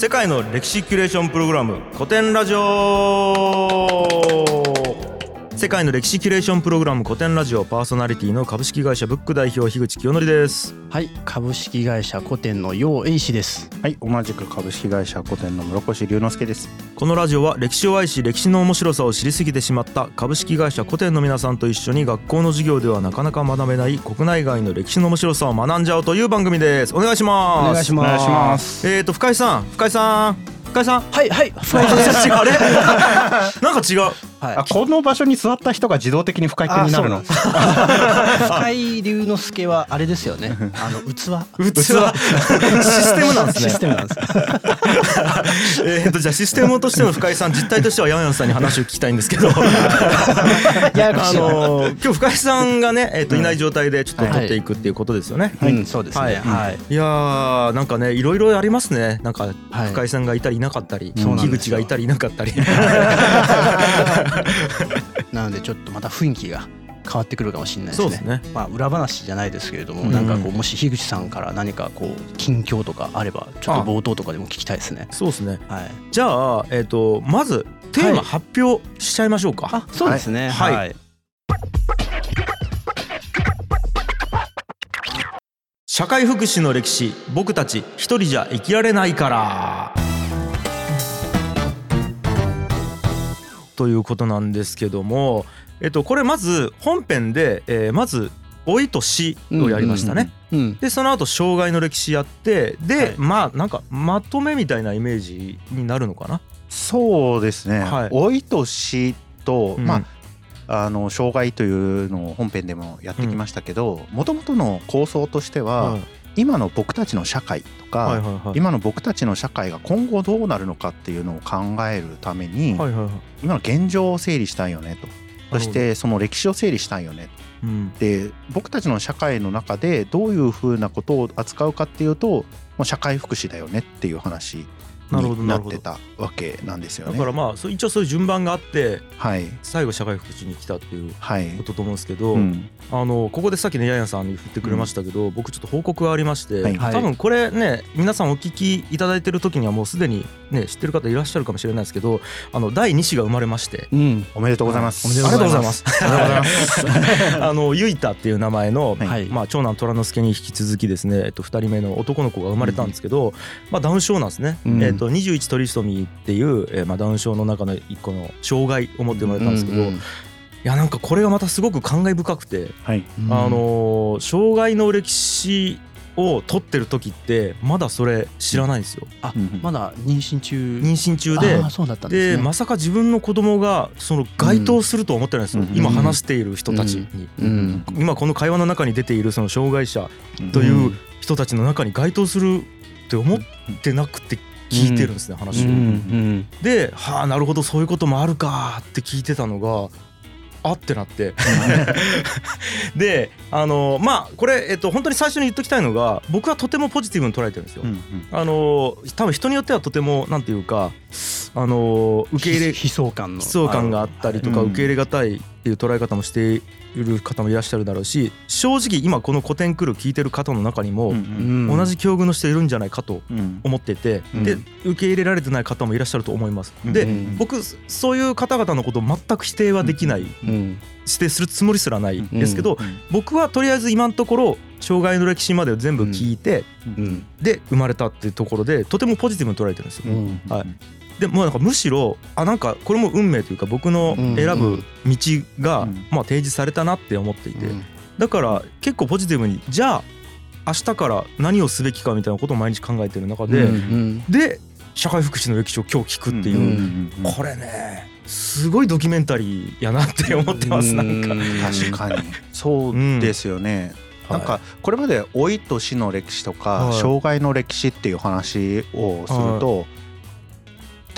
世界の歴史キュレーションプログラムCOTENラジオ。世界の歴史キュレーションプログラムCOTENラジオ、パーソナリティの株式会社ブック代表樋口清則です。はい、株式会社COTENの楊英氏です。はい、同じく株式会社COTENの室越龍之介です。このラジオは歴史を愛し、歴史の面白さを知りすぎてしまった株式会社COTENの皆さんと一緒に、学校の授業ではなかなか学べない国内外の歴史の面白さを学んじゃおうという番組です。お願いします。お願いします。深井さん、はい、あれなんか違う、はい、あ、この場所に座った人が自動的に深井君になるの。深井龍之介はあれですよね、あの器システムなんですね。システムなんですじゃあシステムとしての深井さん、実態としてはヤンヤンさんに話を聞きたいんですけど今日深井さんがね、いない状態でちょっと撮っていくっていうことですよね。はい、うん、そうですね、はいはい、いやー、なんかね、いろいろありますね。なんか深井さんがいたりいなかったり、樋口がいたりいなかったりなのでちょっとまた雰囲気が変わってくるかもしれないですね。そうですね、まあ、裏話じゃないですけれども、なんかこう、もし樋口さんから何かこう近況とかあれば、ちょっと冒頭とかでも聞きたいですね。そうですね、はい、じゃあ、まずテーマ発表しちゃいましょうか。はい、あ、そうですね、はいはい、社会福祉の歴史、僕たち一人じゃ生きられないからということなんですけども、これまず本編で、まず老いと死をやりましたね。うんうんうん、でその後障害の歴史やって、で、はい、まあなんかまとめみたいなイメージになるのかな。そうですね。はい、老いと死と、うん、まあ、あの障害というのを本編でもやってきましたけど、もともとの構想としては、はい、今の僕たちの社会とか、はいはいはい、今の僕たちの社会が今後どうなるのかっていうのを考えるために、はいはいはい、今の現状を整理したいよねと、そしてその歴史を整理したいよね、うん、で僕たちの社会の中でどういうふうなことを扱うかっていうと、社会福祉だよねっていう話になってたわけなんですよね。だからまあ一応そういう順番があって、はい、最後社会福祉に来たっていうことと思うんですけど、はい、うん、あのここでさっきねヤンヤンさんに振ってくれましたけど、うん、僕ちょっと報告がありまして、はい、多分これね、皆さんお聞きいただいてる時にはもうすでにね、知ってる方いらっしゃるかもしれないですけど、あの第2子が生まれまして、うん、おめでとうございます。ありがとうございます。あのゆいたっていう名前の、はい、まあ、長男虎之助に引き続きですね、2人目の男の子が生まれたんですけど、うん、まあ、ダウン症なんですね。うん、21トリソミーっていう、まあ、ダウン症の中の1個の障害を持ってもらったんですけど、うんうん、いやなんかこれがまたすごく感慨深くて、はい、うん、障害の歴史を撮ってる時ってまだそれ知らないんですよ。あ、まだ妊娠中 そうだったんですね。でまさか自分の子供がその該当するとは思ってないんですよ、うん、今話している人たちに、うんうん、今この会話の中に出ているその障害者という人たちの中に該当するって思ってなくて聞いてるんですね、うん、話を、うんうん、で、はあ、なるほど、そういうこともあるかって聞いてたのがあってなってで、まあこれ、本当に最初に言っときたいのが、僕はとてもポジティブに捉えてるんですよ。うんうん、多分人によってはとてもなんていうか、受け入れ悲壮感があったりとか、受け入れがたいっていう捉え方もしている方もいらっしゃるだろうし、正直今このCOTEN来る聞いてる方の中にも同じ境遇の人いるんじゃないかと思っていて、で受け入れられてない方もいらっしゃると思います。で僕そういう方々のことを全く否定はできない、否定するつもりすらないですけど、僕はとりあえず今のところ障害の歴史までを全部聞いて、で生まれたっていうところでとてもポジティブに捉えてるんですよ。はい、でもなんかむしろ、あ、なんかこれも運命というか、僕の選ぶ道がまあ提示されたなって思っていて、だから結構ポジティブに、じゃあ明日から何をすべきかみたいなことを毎日考えてる中で、で社会福祉の歴史を今日聞くっていう、これねすごいドキュメンタリーやなって思ってます。なんか確かにそうですよね。なんかこれまで老いと死の歴史とか障害の歴史っていう話をすると、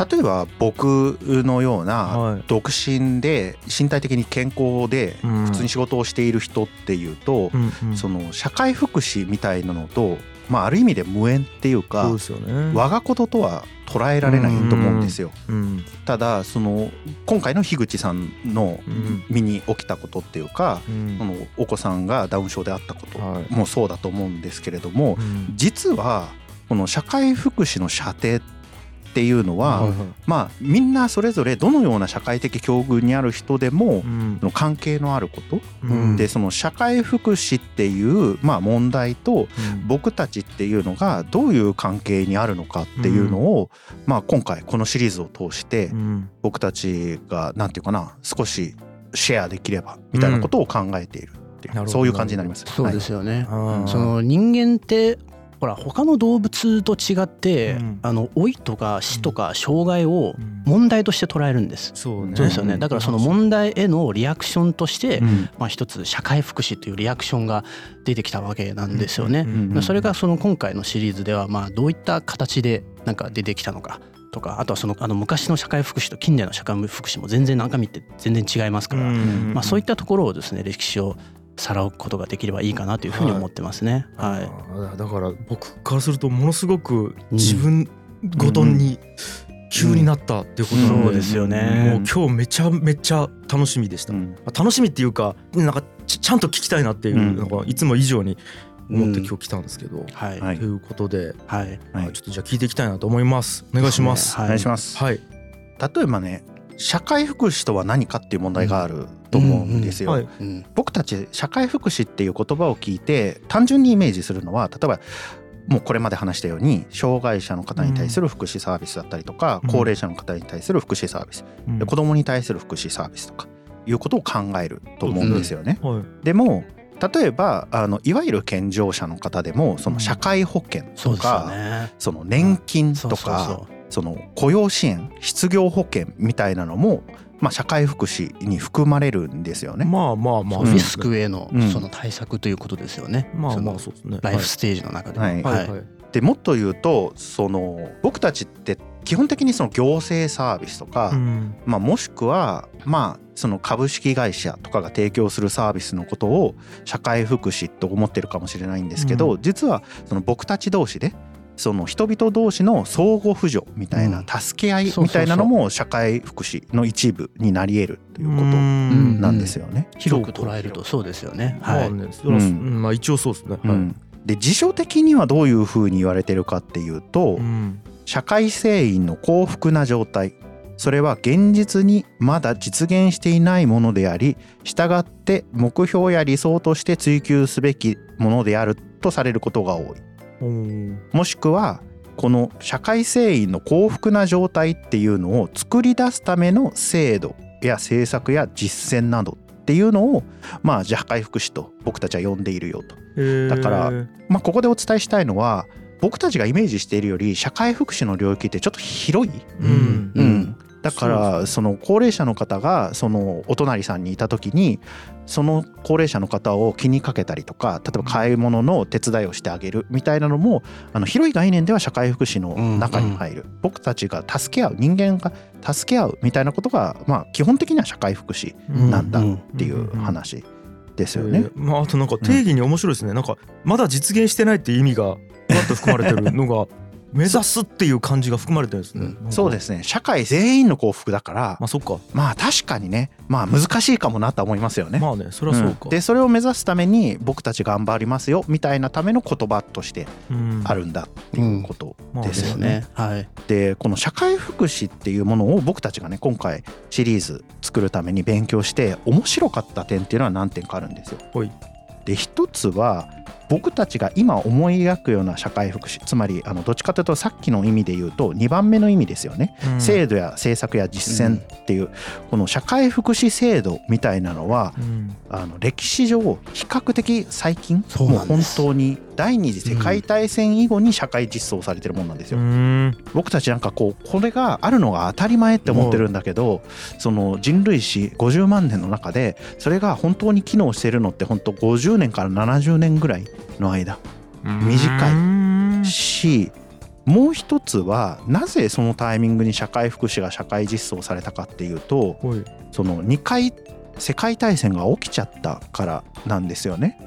例えば僕のような独身で身体的に健康で普通に仕事をしている人っていうと、その社会福祉みたいなのと、まあある意味で無縁っていうか、我が事とは捉えられないと思うんですよ。ただその今回の樋口さんの身に起きたことっていうか、そのお子さんがダウン症であったこともそうだと思うんですけれども、実はこの社会福祉の射程っていうのは、はいはい、まあ、みんなそれぞれどのような社会的境遇にある人でも、うん、の関係のあること、うん、でその社会福祉っていう、まあ、問題と僕たちっていうのがどういう関係にあるのかっていうのを、うん、まあ、今回このシリーズを通して、うん、僕たちがなんていうかな、少しシェアできればみたいなことを考えているっていう、うん、そういう感じになります。そうですよね、はい、その人間ってほら他の動物と違って、うん、老いとか死とか障害を問題として捉えるんです、うん、そうですよね。だからその問題へのリアクションとして、うん、まあ、一つ社会福祉というリアクションが出てきたわけなんですよね、うんうんうん、それがその今回のシリーズでは、まあどういった形でなんか出てきたのかとか、あとはその昔の社会福祉と近代の社会福祉も全然中身って全然違いますから、うんうんうん、まあ、そういったところをですね、歴史をさらうことができればいいかなというふうに思ってますね、はいはい、だから僕からするとものすごく自分ごとに急になったっていうことなので、もう今日めちゃめちゃ楽しみでした、うん、楽しみっていうか、なんかちゃんと聞きたいなっていうのがいつも以上に思って今日来たんですけど、うん、はい、ということで、はいはい、ちょっとじゃあ聞いていきたいなと思います。お願いします。お願いします、はい、例えばね、社会福祉とは何かっていう問題があると思うんですよ、うんうん、はい、うん、僕たち社会福祉っていう言葉を聞いて単純にイメージするのは、例えばもうこれまで話したように障害者の方に対する福祉サービスだったりとか、高齢者の方に対する福祉サービス、うん、子どもに対する福祉サービスとかいうことを考えると思うんですよね、うん、はい、でも例えばいわゆる健常者の方でもその社会保険とか、うん、そうですよね、その年金とか、うん、そうそうそう、その雇用支援、失業保険みたいなのも、まあ、社会福祉に含まれるんですよね。まあまあまあ、リスクへのその対策ということですよね。まあまあそうですね。ライフステージの中で、はいはいはい、でもっと言うと、その僕たちって基本的にその行政サービスとか、うん、まあ、もしくはまあその株式会社とかが提供するサービスのことを社会福祉と思ってるかもしれないんですけど、うん、実はその僕たち同士でその人々同士の相互扶助みたいな、助け合いみたいなのも社会福祉の一部になり得るということなんですよね。広く捉えるとそうですよね、はい、うん、まあ、一応そうですね、はい、うん、で辞書的にはどういうふうに言われてるかっていうと、うん、社会成員の幸福な状態、それは現実にまだ実現していないものであり、したがって目標や理想として追求すべきものであるとされることが多い。もしくはこの社会成員の幸福な状態っていうのを作り出すための制度や政策や実践などっていうのを、まあ、社会福祉と僕たちは呼んでいるよと。だから、まあ、ここでお伝えしたいのは、僕たちがイメージしているより社会福祉の領域ってちょっと広い、うんうん、だからその高齢者の方がそのお隣さんにいた時に、その高齢者の方を気にかけたりとか、例えば買い物の手伝いをしてあげるみたいなのも、広い概念では社会福祉の中に入る、うんうん、僕たちが助け合う、人間が助け合うみたいなことが、まあ基本的には社会福祉なんだっていう話ですよね、まあ、あとなんか定義に面白いですね、うん、なんかまだ実現してないっていう意味がバッと含まれてるのが目指すっていう感じが含まれてるんですね、うん、そうですね。社会全員の幸福だから、まあそっか、まあ確かにね、まあ難しいかもなと思いますよね。まあね、それはそうか、うん、でそれを目指すために僕たち頑張りますよみたいなための言葉としてあるんだっていうことですよね、うん、まあですね、はい、でこの社会福祉っていうものを僕たちがね、今回シリーズ作るために勉強して面白かった点っていうのは何点かあるんですよ。はい、で一つは僕たちが今思い描くような社会福祉、つまりどっちかというとさっきの意味で言うと2番目の意味ですよね、うん、制度や政策や実践っていう、うん、この社会福祉制度みたいなのは、うん、歴史上比較的最近、もう本当に第二次世界大戦以後に社会実装されてるものなんですよ、うん、僕たちなんかこれがあるのが当たり前って思ってるんだけど、その人類史50万年の中でそれが本当に機能してるのって本当50年から70年ぐらいの間、短いし、もう一つはなぜそのタイミングに社会福祉が社会実装されたかっていうと、その2回世界大戦が起きちゃったからなんですよね、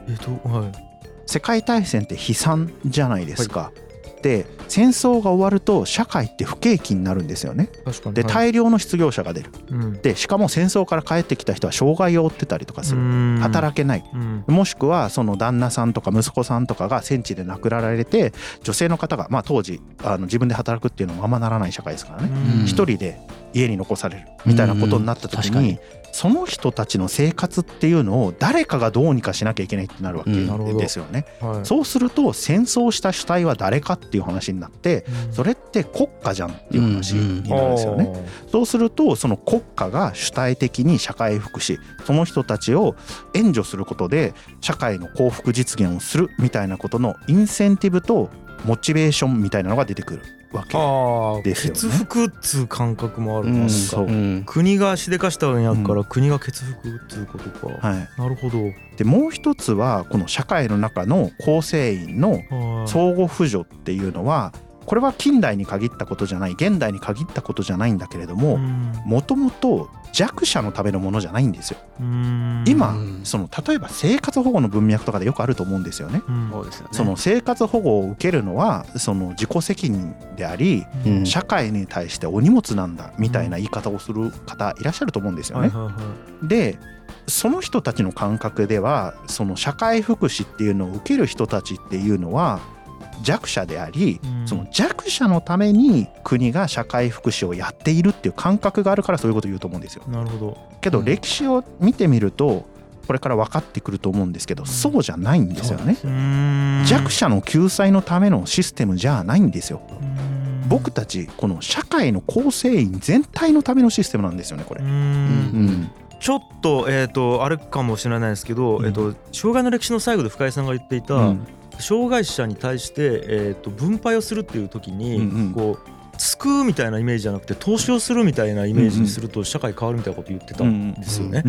はい、世界大戦って悲惨じゃないですか、はい、って戦争が終わると社会って不景気になるんですよね。確かに。で大量の失業者が出る、うん、でしかも戦争から帰ってきた人は障害を負ってたりとかする、働けない、もしくはその旦那さんとか息子さんとかが戦地で亡くなられて、女性の方が、まあ、当時自分で働くっていうのもあんまならない社会ですからね、一人で家に残されるみたいなことになった時に、その人たちの生活っていうのを誰かがどうにかしなきゃいけないってなるわけですよね、はい、そうすると戦争した主体は誰かっていう話になって、それって国家じゃんっていう話になるんですよね、そうするとその国家が主体的に社会福祉、その人たちを援助することで社会の幸福実現をするみたいなことのインセンティブとモチベーションみたいなのが出てくるわけですよね。欠服っつう感覚もあるな、国がしでかしたんやから、国が欠服っつうことか、なるほど。でもう一つはこの社会の中の構成員の相互扶助っていうのは、これは近代に限ったことじゃない、現代に限ったことじゃないんだけれども、もともと弱者のためのものじゃないんですよ。今その例えば生活保護の文脈とかでよくあると思うんですよね、その生活保護を受けるのはその自己責任であり、社会に対してお荷物なんだみたいな言い方をする方いらっしゃると思うんですよね、でその人たちの感覚ではその社会福祉っていうのを受ける人たちっていうのは弱者であり、その弱者のために国が社会福祉をやっているっていう感覚があるからそういうことを言うと思うんですよ。なるほど。けど歴史を見てみるとこれから分かってくると思うんですけど、そうじゃないんですよね。弱者の救済のためのシステムじゃないんですよ。僕たちこの社会の構成員全体のためのシステムなんですよねこれ。ちょっと、あれかもしれないですけど、障害の歴史の最後で深井さんが言っていた、障害者に対して、分配をするっていう時に、こう救うみたいなイメージじゃなくて投資をするみたいなイメージにすると社会変わるみたいなこと言ってたんですよね、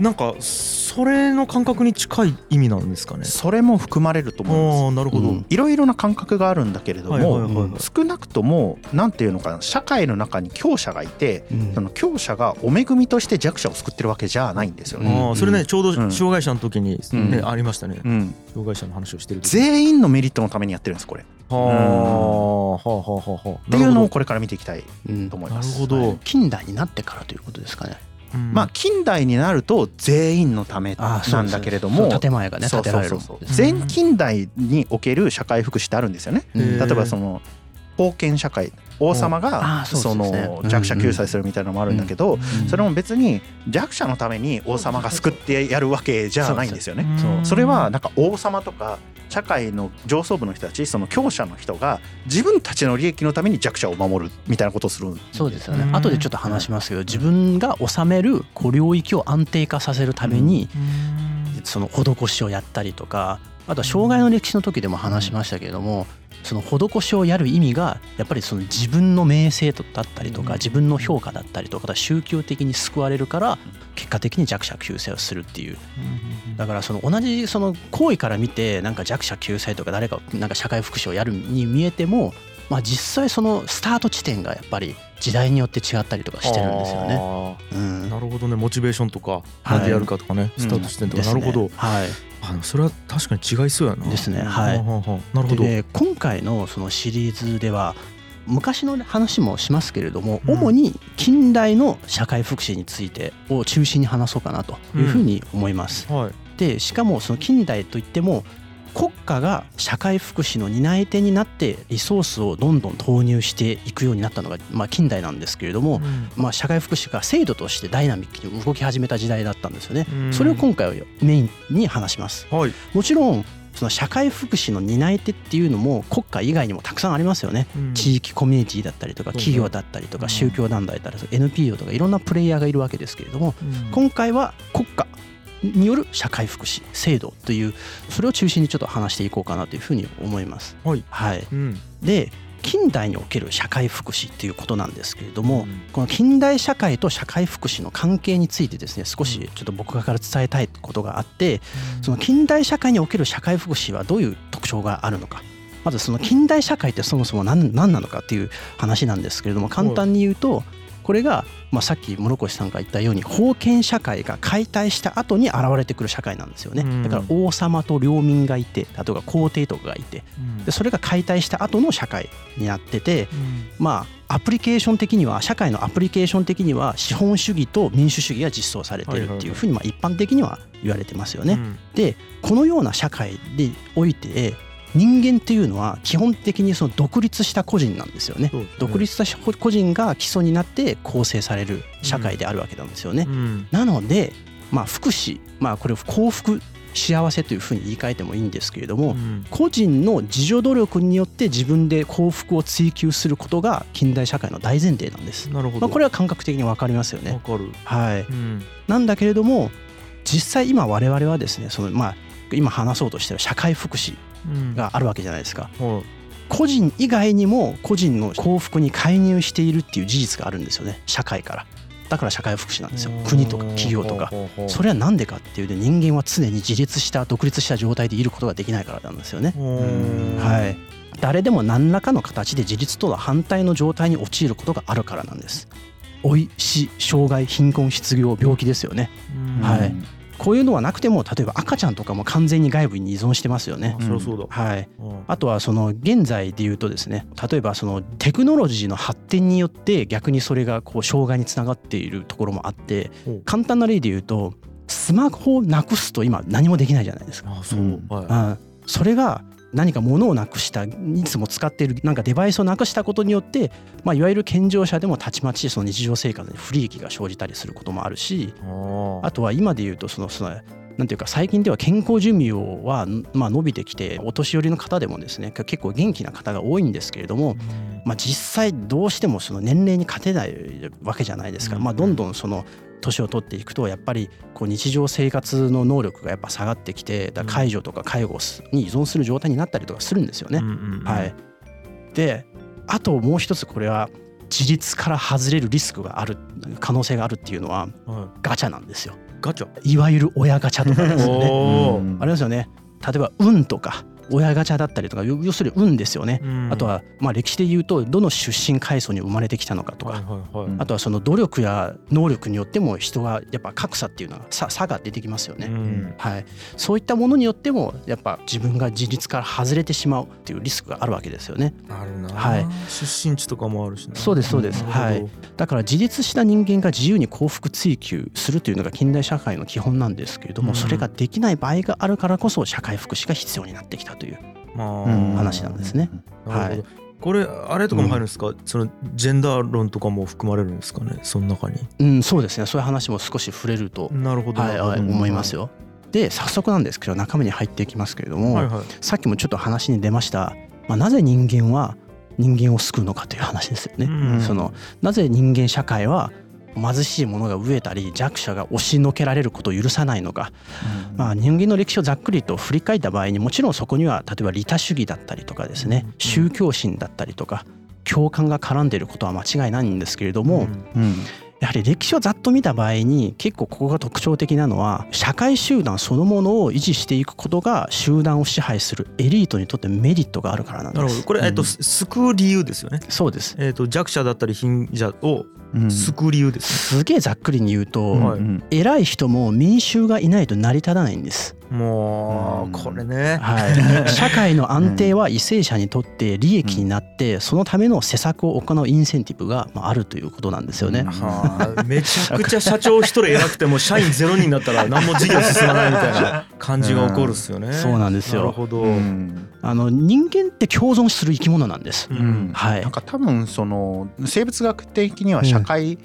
なんかそれの感覚に近い意味なんですかね。それも含まれると思うんです。なるほど、いろいろな感覚があるんだけれども、少なくともなんていうのかな、社会の中に強者がいて、その強者がお恵みとして弱者を救ってるわけじゃないんですよね、それねちょうど障害者の時に、ありましたね、障害者の話をしてる時全員のメリットのためにやってるんですこれ。っていうのをこれから見ていきたいと思います。なるほど。近代になってからということですかね。まあ近代になると全員のためなんだけれども、建前がね建てられる。全近代における社会福祉ってあるんですよね。例えばその封建社会、王様がその弱者救済するみたいなのもあるんだけど、それも別に弱者のために王様が救ってやるわけじゃないんですよね。それはなんか王様とか社会の上層部の人たち、その強者の人が自分たちの利益のために弱者を守るみたいなことをする。そうですよね。後でちょっと話しますけど、自分が治める小領域を安定化させるためにその施しをやったりとか、あとは障害の歴史の時でも話しましたけれども、その施しをやる意味がやっぱりその自分の名声だったりとか自分の評価だったりとか宗教的に救われるから結果的に弱者救済をするっていう。だからその同じその行為から見てなんか弱者救済とか誰かなんか社会福祉をやるに見えても、まあ実際そのスタート地点がやっぱり時代によって違ったりとかしてるんですよね、なるほどね。モチベーションとか何でやるかとかね、スタート地点とか、なるほど、それは確かに違いそうやなですね。なるほど。で今回のそのシリーズでは昔の話もしますけれども、主に近代の社会福祉についてを中心に話そうかなというふうに思います、でしかもその近代といっても国家が社会福祉の担い手になってリソースをどんどん投入していくようになったのが、まあ近代なんですけれども、社会福祉が制度としてダイナミックに動き始めた時代だったんですよね、それを今回はメインに話します、もちろんその社会福祉の担い手っていうのも国家以外にもたくさんありますよね、地域コミュニティだったりとか企業だったりとか宗教団体だったりとか NPO とかいろんなプレイヤーがいるわけですけれども、今回は国家による社会福祉制度という、それを中心にちょっと話していこうかなというふうに思います、で近代における社会福祉ということなんですけれども、この近代社会と社会福祉の関係についてですね、少しちょっと僕から伝えたいことがあって、その近代社会における社会福祉はどういう特徴があるのか、まずその近代社会ってそもそも何なのかっていう話なんですけれども、簡単に言うとここれが、さっき室越さんが言ったように封建社会が解体した後に現れてくる社会なんですよね。だから王様と領民がいて、あとが皇帝とかがいて、でそれが解体した後の社会になってて、アプリケーション的には、社会のアプリケーション的には資本主義と民主主義が実装されているっていうふうに一般的には言われてますよね。でこのような社会において人間っていうのは基本的にその独立した個人なんですよね。独立した個人が基礎になって構成される社会であるわけなんですよね。なので福祉、これを幸福幸せというふうに言い換えてもいいんですけれども、個人の自助努力によって自分で幸福を追求することが近代社会の大前提なんです。なるほど。これは感覚的に分かりますよね。分かる。はい。なんだけれども実際今我々はですね、その今話そうとしてる社会福祉があるわけじゃないですか。個人以外にも個人の幸福に介入しているっていう事実があるんですよね、社会から。だから社会福祉なんですよ、国とか企業とか。それはなんでかっていうと、人間は常に自立した独立した状態でいることができないからなんですよね。はい。誰でも何らかの形で自立とは反対の状態に陥ることがあるからなんです。老い、死、障害、貧困、失業、病気ですよね。はい。こういうのはなくても、例えば赤ちゃんとかも完全に外部に依存してますよね。はい。あとはその現在で言うとですね、例えばそのテクノロジーの発展によって逆にそれが障害につながっているところもあって、簡単な例で言うとスマホをなくすと今何もできないじゃないですか。それが何か物をなくした、いつも使っているなんかデバイスをなくしたことによって、いわゆる健常者でもたちまちその日常生活に不利益が生じたりすることもあるし、あとは今で言うとそのなんていうか、最近では健康寿命は伸びてきて、お年寄りの方でもですね結構元気な方が多いんですけれども、実際どうしてもその年齢に勝てないわけじゃないですか。どんどんその年を取っていくと、やっぱり日常生活の能力がやっぱ下がってきて、だから介助とか介護に依存する状態になったりとかするんですよね。はい。であともう一つ、これは自立から外れるリスクがある可能性があるっていうのは、ガチャなんですよ。ガチャ、いわゆる親ガチャとかですよね。あれですよね。例えば運とか親ガチャだったりとか、要するに運ですよね。あとは歴史で言うと、どの出身階層に生まれてきたのかとか、あとはその努力や能力によっても人がやっぱ格差っていうのは差が出てきますよね。はい。そういったものによってもやっぱ自分が自立から外れてしまうっていうリスクがあるわけですよね。あるな。はい。出身地とかもあるしね。そうですそうです。はい。だから自立した人間が自由に幸福追求するというのが近代社会の基本なんですけれども、それができない場合があるからこそ社会福祉が必要になってきたという話なんですね。はい。これあれとかも入るんですか、そのジェンダー論とかも含まれるんですかね、その中に。そうですね、そういう話も少し触れると思いますよ。で早速なんですけど、中身に入っていきますけれども、さっきもちょっと話に出ました、なぜ人間は人間を救うのかという話ですよね。そのなぜ人間社会は貧しい者が飢えたり弱者が押しのけられることを許さないのか、人間の歴史をざっくりと振り返った場合に、もちろんそこには例えば利他主義だったりとかですね、宗教心だったりとか共感が絡んでいることは間違いないんですけれども、やはり歴史をざっと見た場合に結構ここが特徴的なのは、社会集団そのものを維持していくことが集団を支配するエリートにとってメリットがあるからなんです。なるほど。これ、救う理由ですよね。そうです。弱者だったり貧者を救う理由ですね。すげえざっくりに言うと、偉い人も民衆がいないと成り立たないんです。もうこれね、社会の安定は為政者にとって利益になって、そのための施策を行うインセンティブがあるということなんですよね。めちゃくちゃ社長一人偉くても社員ゼロ人だったら何も事業進まないみたいな感じが起こるっすよね。そうなんですよ。なるほど。人間って共存する生き物なんです。はい。なんか多分その生物学的には社会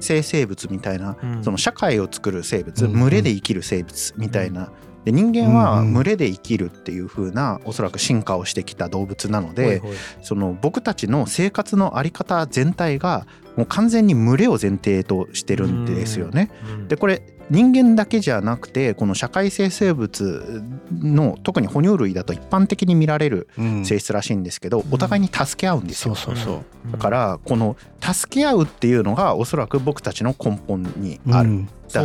生物みたいな、その社会を作る生物、群れで生きる生物みたいな。で人間は群れで生きるっていう風なおそらく進化をしてきた動物なので、その僕たちの生活の在り方全体がもう完全に群れを前提としてるんですよね。でこれ人間だけじゃなくてこの社会性生物の特に哺乳類だと一般的に見られる性質らしいんですけど、お互いに助け合うんですよ。だからこの助け合うっていうのがおそらく僕たちの根本にある、そ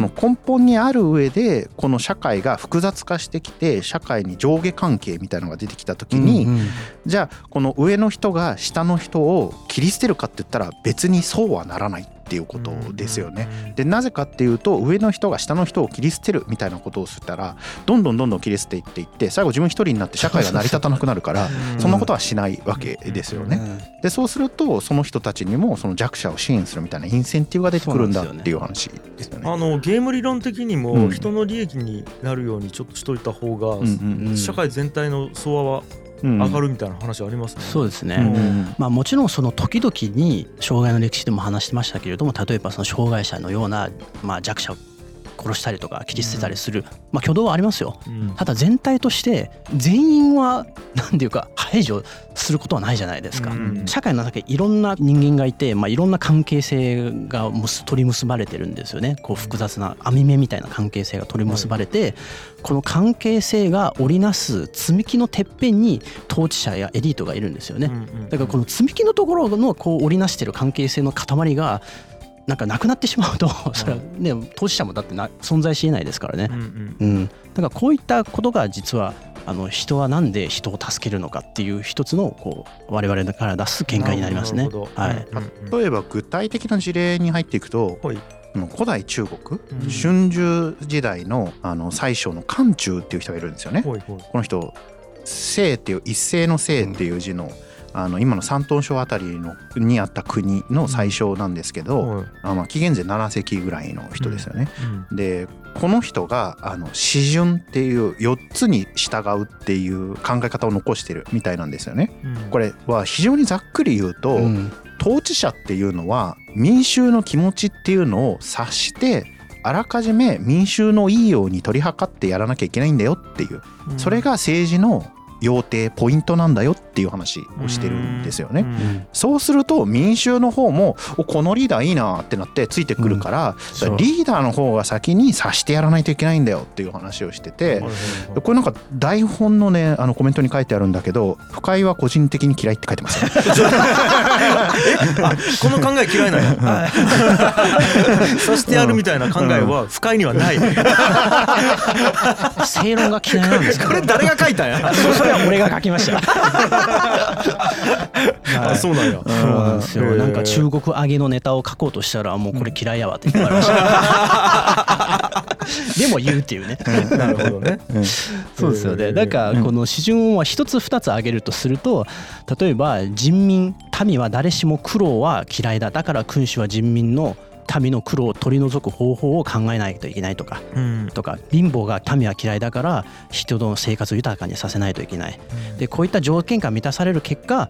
の根本にある上でこの社会が複雑化してきて社会に上下関係みたいなのが出てきた時に、じゃあこの上の人が下の人を切り捨てるかって言ったら別にそうはならないっていうことですよね。でなぜかっていうと上の人が下の人を切り捨てるみたいなことをしたらどんどん切り捨ていっていって最後自分一人になって社会が成り立たなくなるからそんなことはしないわけですよね。でそうするとその人たちにもその弱者を支援するみたいなインセンティブが出てくるんだっていう話ですよね。あのゲーム理論的にも人の利益になるようにちょっとしといた方が社会全体の総和は上がるみたいな話ありますね。そうですね、まあ、もちろんその時々に障害の歴史でも話してましたけれども、例えばその障害者のような、まあ、弱者を殺したりとか切り捨てたりする、まあ、挙動はありますよ。ただ全体として全員はなんていうか排除することはないじゃないですか。社会の中でいろんな人間がいて、まあ、いろんな関係性が取り結ばれてるんですよね。こう複雑な網目みたいな関係性が取り結ばれて、この関係性が織りなす積み木のてっぺんに統治者やエリートがいるんですよね。だからこの積み木のところのこう織りなしてる関係性の塊がなんかなくなってしまうとそれはね当事者もだって存在しえないですからね。だからこういったことが実はあの人はなんで人を助けるのかっていう一つのこう我々から出す見解になりますね。例えば具体的な事例に入っていくと、古代中国春秋時代 の宰相の漢中っていう人がいるんですよね。この人姓っていう一姓の姓っていう字のあの今の山東省あたりのにあった国の宰相なんですけど、紀元前7世紀ぐらいの人ですよね。でこの人があの四順っていう4つに従うっていう考え方を残してるみたいなんですよね。これは非常にざっくり言うと、統治者っていうのは民衆の気持ちっていうのを察してあらかじめ民衆のいいように取り計ってやらなきゃいけないんだよっていう、それが政治の要点ポイントなんだよっていう話をしてるんですよね。そうすると民衆の方もこのリーダーいいなってなってついてくるから、リーダーの方が先に察してやらないといけないんだよっていう話をしてて、これなんか台本のねあのコメントに書いてあるんだけど、不快は個人的に嫌いって書いてます、ね、この考え嫌いなの察してやるみたいな考えは不快にはない正論が嫌いなんですか、これ誰が書いたんや俺が書きましたあそうなんや、そうなんですよ。なんか中国揚げのネタを書こうとしたらもうこれ嫌いやわって言われましたでも言うっていうねなるほどねそうですよね。なんかこの基準を一つ二つ挙げるとすると、例えば人民民は誰しも苦労は嫌いだ、だから君主は人民の民の苦労を取り除く方法を考えないといけないとか、とか貧乏が民は嫌いだから人の生活を豊かにさせないといけない、でこういった条件が満たされる結果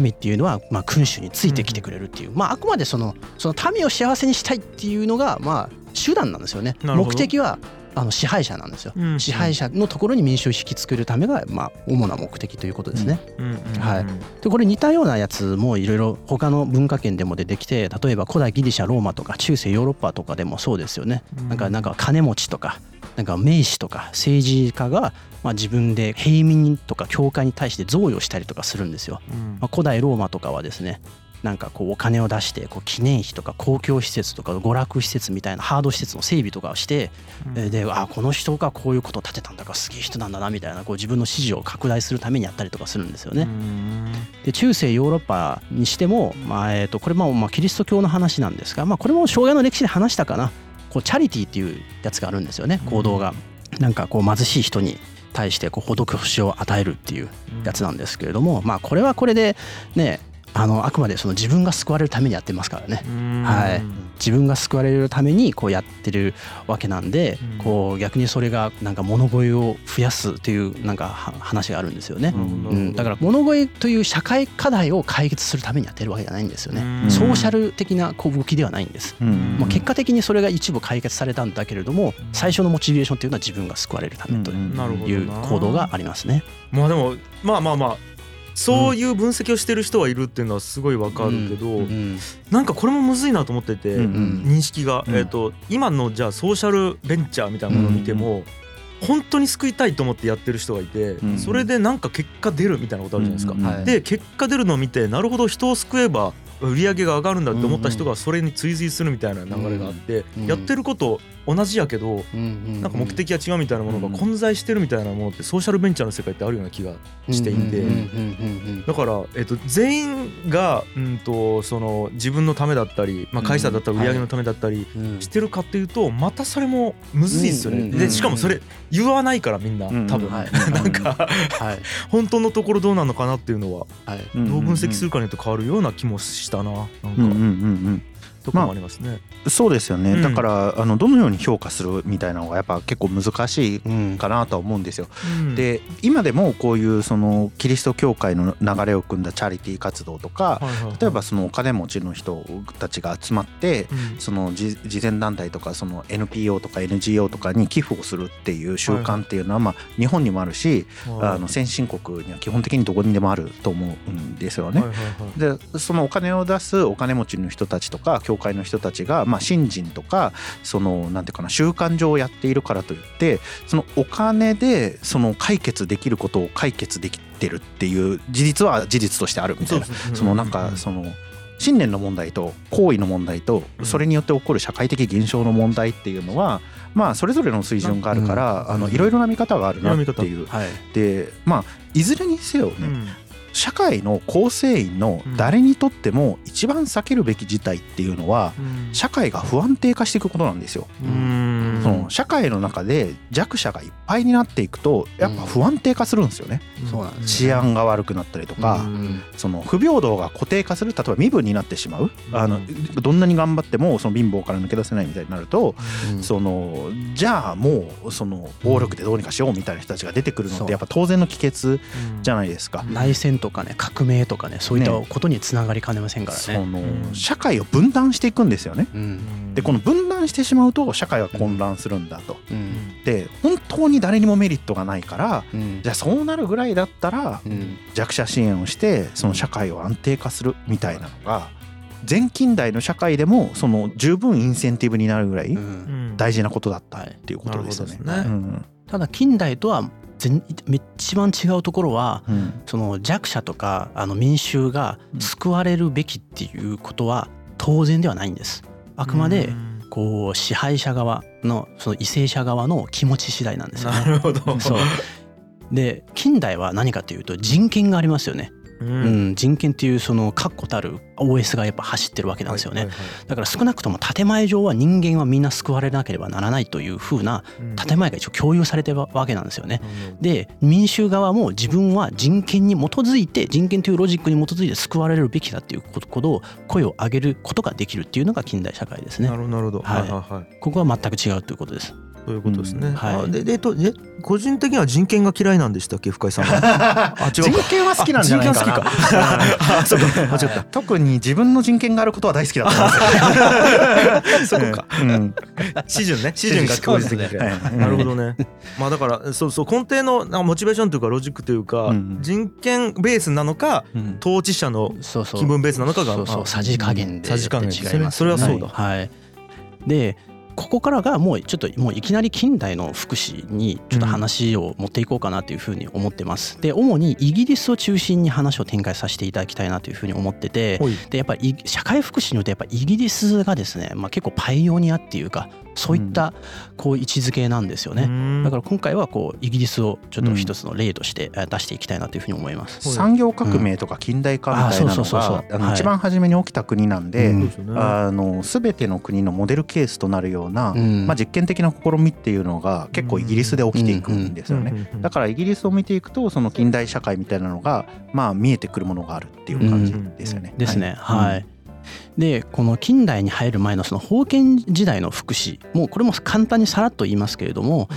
民っていうのはまあ君主についてきてくれるっていう、まああくまでその民を幸せにしたいっていうのがまあ手段なんですよね。目的はあの支配者なんですよ、支配者のところに民衆を引きつけるためがまあ主な目的ということですね。でこれ似たようなやつもいろいろ他の文化圏でも出てきて、例えば古代ギリシャローマとか中世ヨーロッパとかでもそうですよね。なんか金持ちとかなんか名士とか政治家がまあ自分で平民とか教会に対して贈与したりとかするんですよ。古代ローマとかはですね、なんかこうお金を出してこう記念碑とか公共施設とか娯楽施設みたいなハード施設の整備とかをして、であこの人がこういうことを建てたんだからすげえ人なんだなみたいなこう自分の支持を拡大するためにやったりとかするんですよね。で中世ヨーロッパにしてもこれまあキリスト教の話なんですが、まあこれも障害の歴史で話したかな、こうチャリティっていうやつがあるんですよね。行動がなんかこう貧しい人に対してこうほどく節を与えるっていうやつなんですけれども、まあこれはこれでねあくまでその自分が救われるためにやってますからね、自分が救われるためにこうやってるわけなんで、こう逆にそれがなんか物乞いを増やすというなんか話があるんですよね。だから物乞いという社会課題を解決するためにやってるわけじゃないんですよね。ソーシャル的なこう動きではないんです。まあ結果的にそれが一部解決されたんだけれども、最初のモチベーションというのは自分が救われるためという行動がありますね。まあでもまあまあまあそういう分析をしてる人はいるっていうのはすごいわかるけど、なんかこれもむずいなと思ってて、認識が今のじゃあソーシャルベンチャーみたいなものを見ても本当に救いたいと思ってやってる人がいて、それでなんか結果出るみたいなことあるじゃないですか。で結果出るのを見て、なるほど人を救えば売り上げが上がるんだって思った人がそれに追随するみたいな流れがあって、やってること同じやけどなんか目的が違うみたいなものが混在してるみたいなものってソーシャルベンチャーの世界ってあるような気がしていて、だから全員がその自分のためだったり、まあ会社だったら売り上げのためだったりしてるかっていうと、またそれもむずいっすよね。でしかもそれ言わないからみんな多分なんか本当のところどうなのかなっていうのはどう分析するかによって変わるような気もしたな。なんかとかもありますね。そうですよね、だからどのように評価するみたいなのがやっぱ結構難しいかなとは思うんですよ、で今でもこういうそのキリスト教会の流れを組んだチャリティー活動とか、例えばそのお金持ちの人たちが集まって、その慈善団体とかその NPO とか NGO とかに寄付をするっていう習慣っていうのは、まあ日本にもあるし、先進国には基本的にどこにでもあると思うんですよね、でそのお金を出すお金持ちの人たちとか教会の人たちが、まあ信心とかそのなんていうかな、習慣上やっているからといって、そのお金でその解決できることを解決できてるっていう事実は事実としてあるみたいな、そのなんかその信念の問題と行為の問題とそれによって起こる社会的現象の問題っていうのは、まあそれぞれの水準があるから、いろいろな見方があるなっていう。でまあいずれにせよね、社会の構成員の誰にとっても一番避けるべき事態っていうのは、社会が不安定化していくことなんですよ。その社会の中で弱者がいっぱいになっていくとやっぱ不安定化するんですよね、治安が悪くなったりとか、その不平等が固定化する、例えば身分になってしまう、どんなに頑張ってもその貧乏から抜け出せないみたいになると、そのじゃあもうその暴力でどうにかしようみたいな人たちが出てくるので、やっぱ当然の帰結じゃないですか。内戦とかね、革命とかね、そういったことにつながりかねませんからね。その社会を分断していくんですよね、でこの分断してしまうと社会は混乱するんだと、で本当に誰にもメリットがないから、じゃあそうなるぐらいだったら、弱者支援をしてその社会を安定化するみたいなのが前近代の社会でもその十分インセンティブになるぐらい大事なことだったっていうことですよね、ただ近代とは一番違うところは、その弱者とか民衆が救われるべきっていうことは当然ではないんです。あくまでこう支配者側のその為政者側の気持ち次第なんですよね。なるほど。そうで近代は何かというと人権がありますよね、人権っていうその確固たる OS がやっぱ走ってるわけなんですよね、だから少なくとも建前上は人間はみんな救われなければならないという風な建前が一応共有されてるわけなんですよね、で民衆側も自分は人権に基づいて、人権というロジックに基づいて救われるべきだっていうことを声を上げることができるっていうのが近代社会ですね。なるほど、ここは全く違うということです。そういうことですね、で個人的には人権が嫌いなんでしたっけ、深井さんは。あ、違う、人権は好きなんじゃないかな。あ、そうか、間違った。特に自分の人権があることは大好きだったんですよ。そうか、基準が個人的に、なるほどね。まあだからそう根底のモチベーションというかロジックというか、人権ベースなのか統治者の気分ベースなのかが、さじ加減で違います。それはそうだ。でここからがもうちょっともういきなり近代の福祉にちょっと話を持っていこうかなというふうに思ってます。で主にイギリスを中心に話を展開させていただきたいなというふうに思ってて、でやっぱり社会福祉によってやっぱイギリスがですね、まあ結構パイオニアっていうかそういったこう位置づけなんですよね、だから今回はこうイギリスをちょっと一つの例として出していきたいなというふうに思います。産業革命とか近代化みたいなのが一番初めに起きた国なんで、全ての国のモデルケースとなるような、まあ、実験的な試みっていうのが結構イギリスで起きていくんですよね。だからイギリスを見ていくとその近代社会みたいなのが、まあ見えてくるものがあるっていう感じですよね、ですね、はい。でこの近代に入る前のその封建時代の福祉も、これも簡単にさらっと言いますけれども、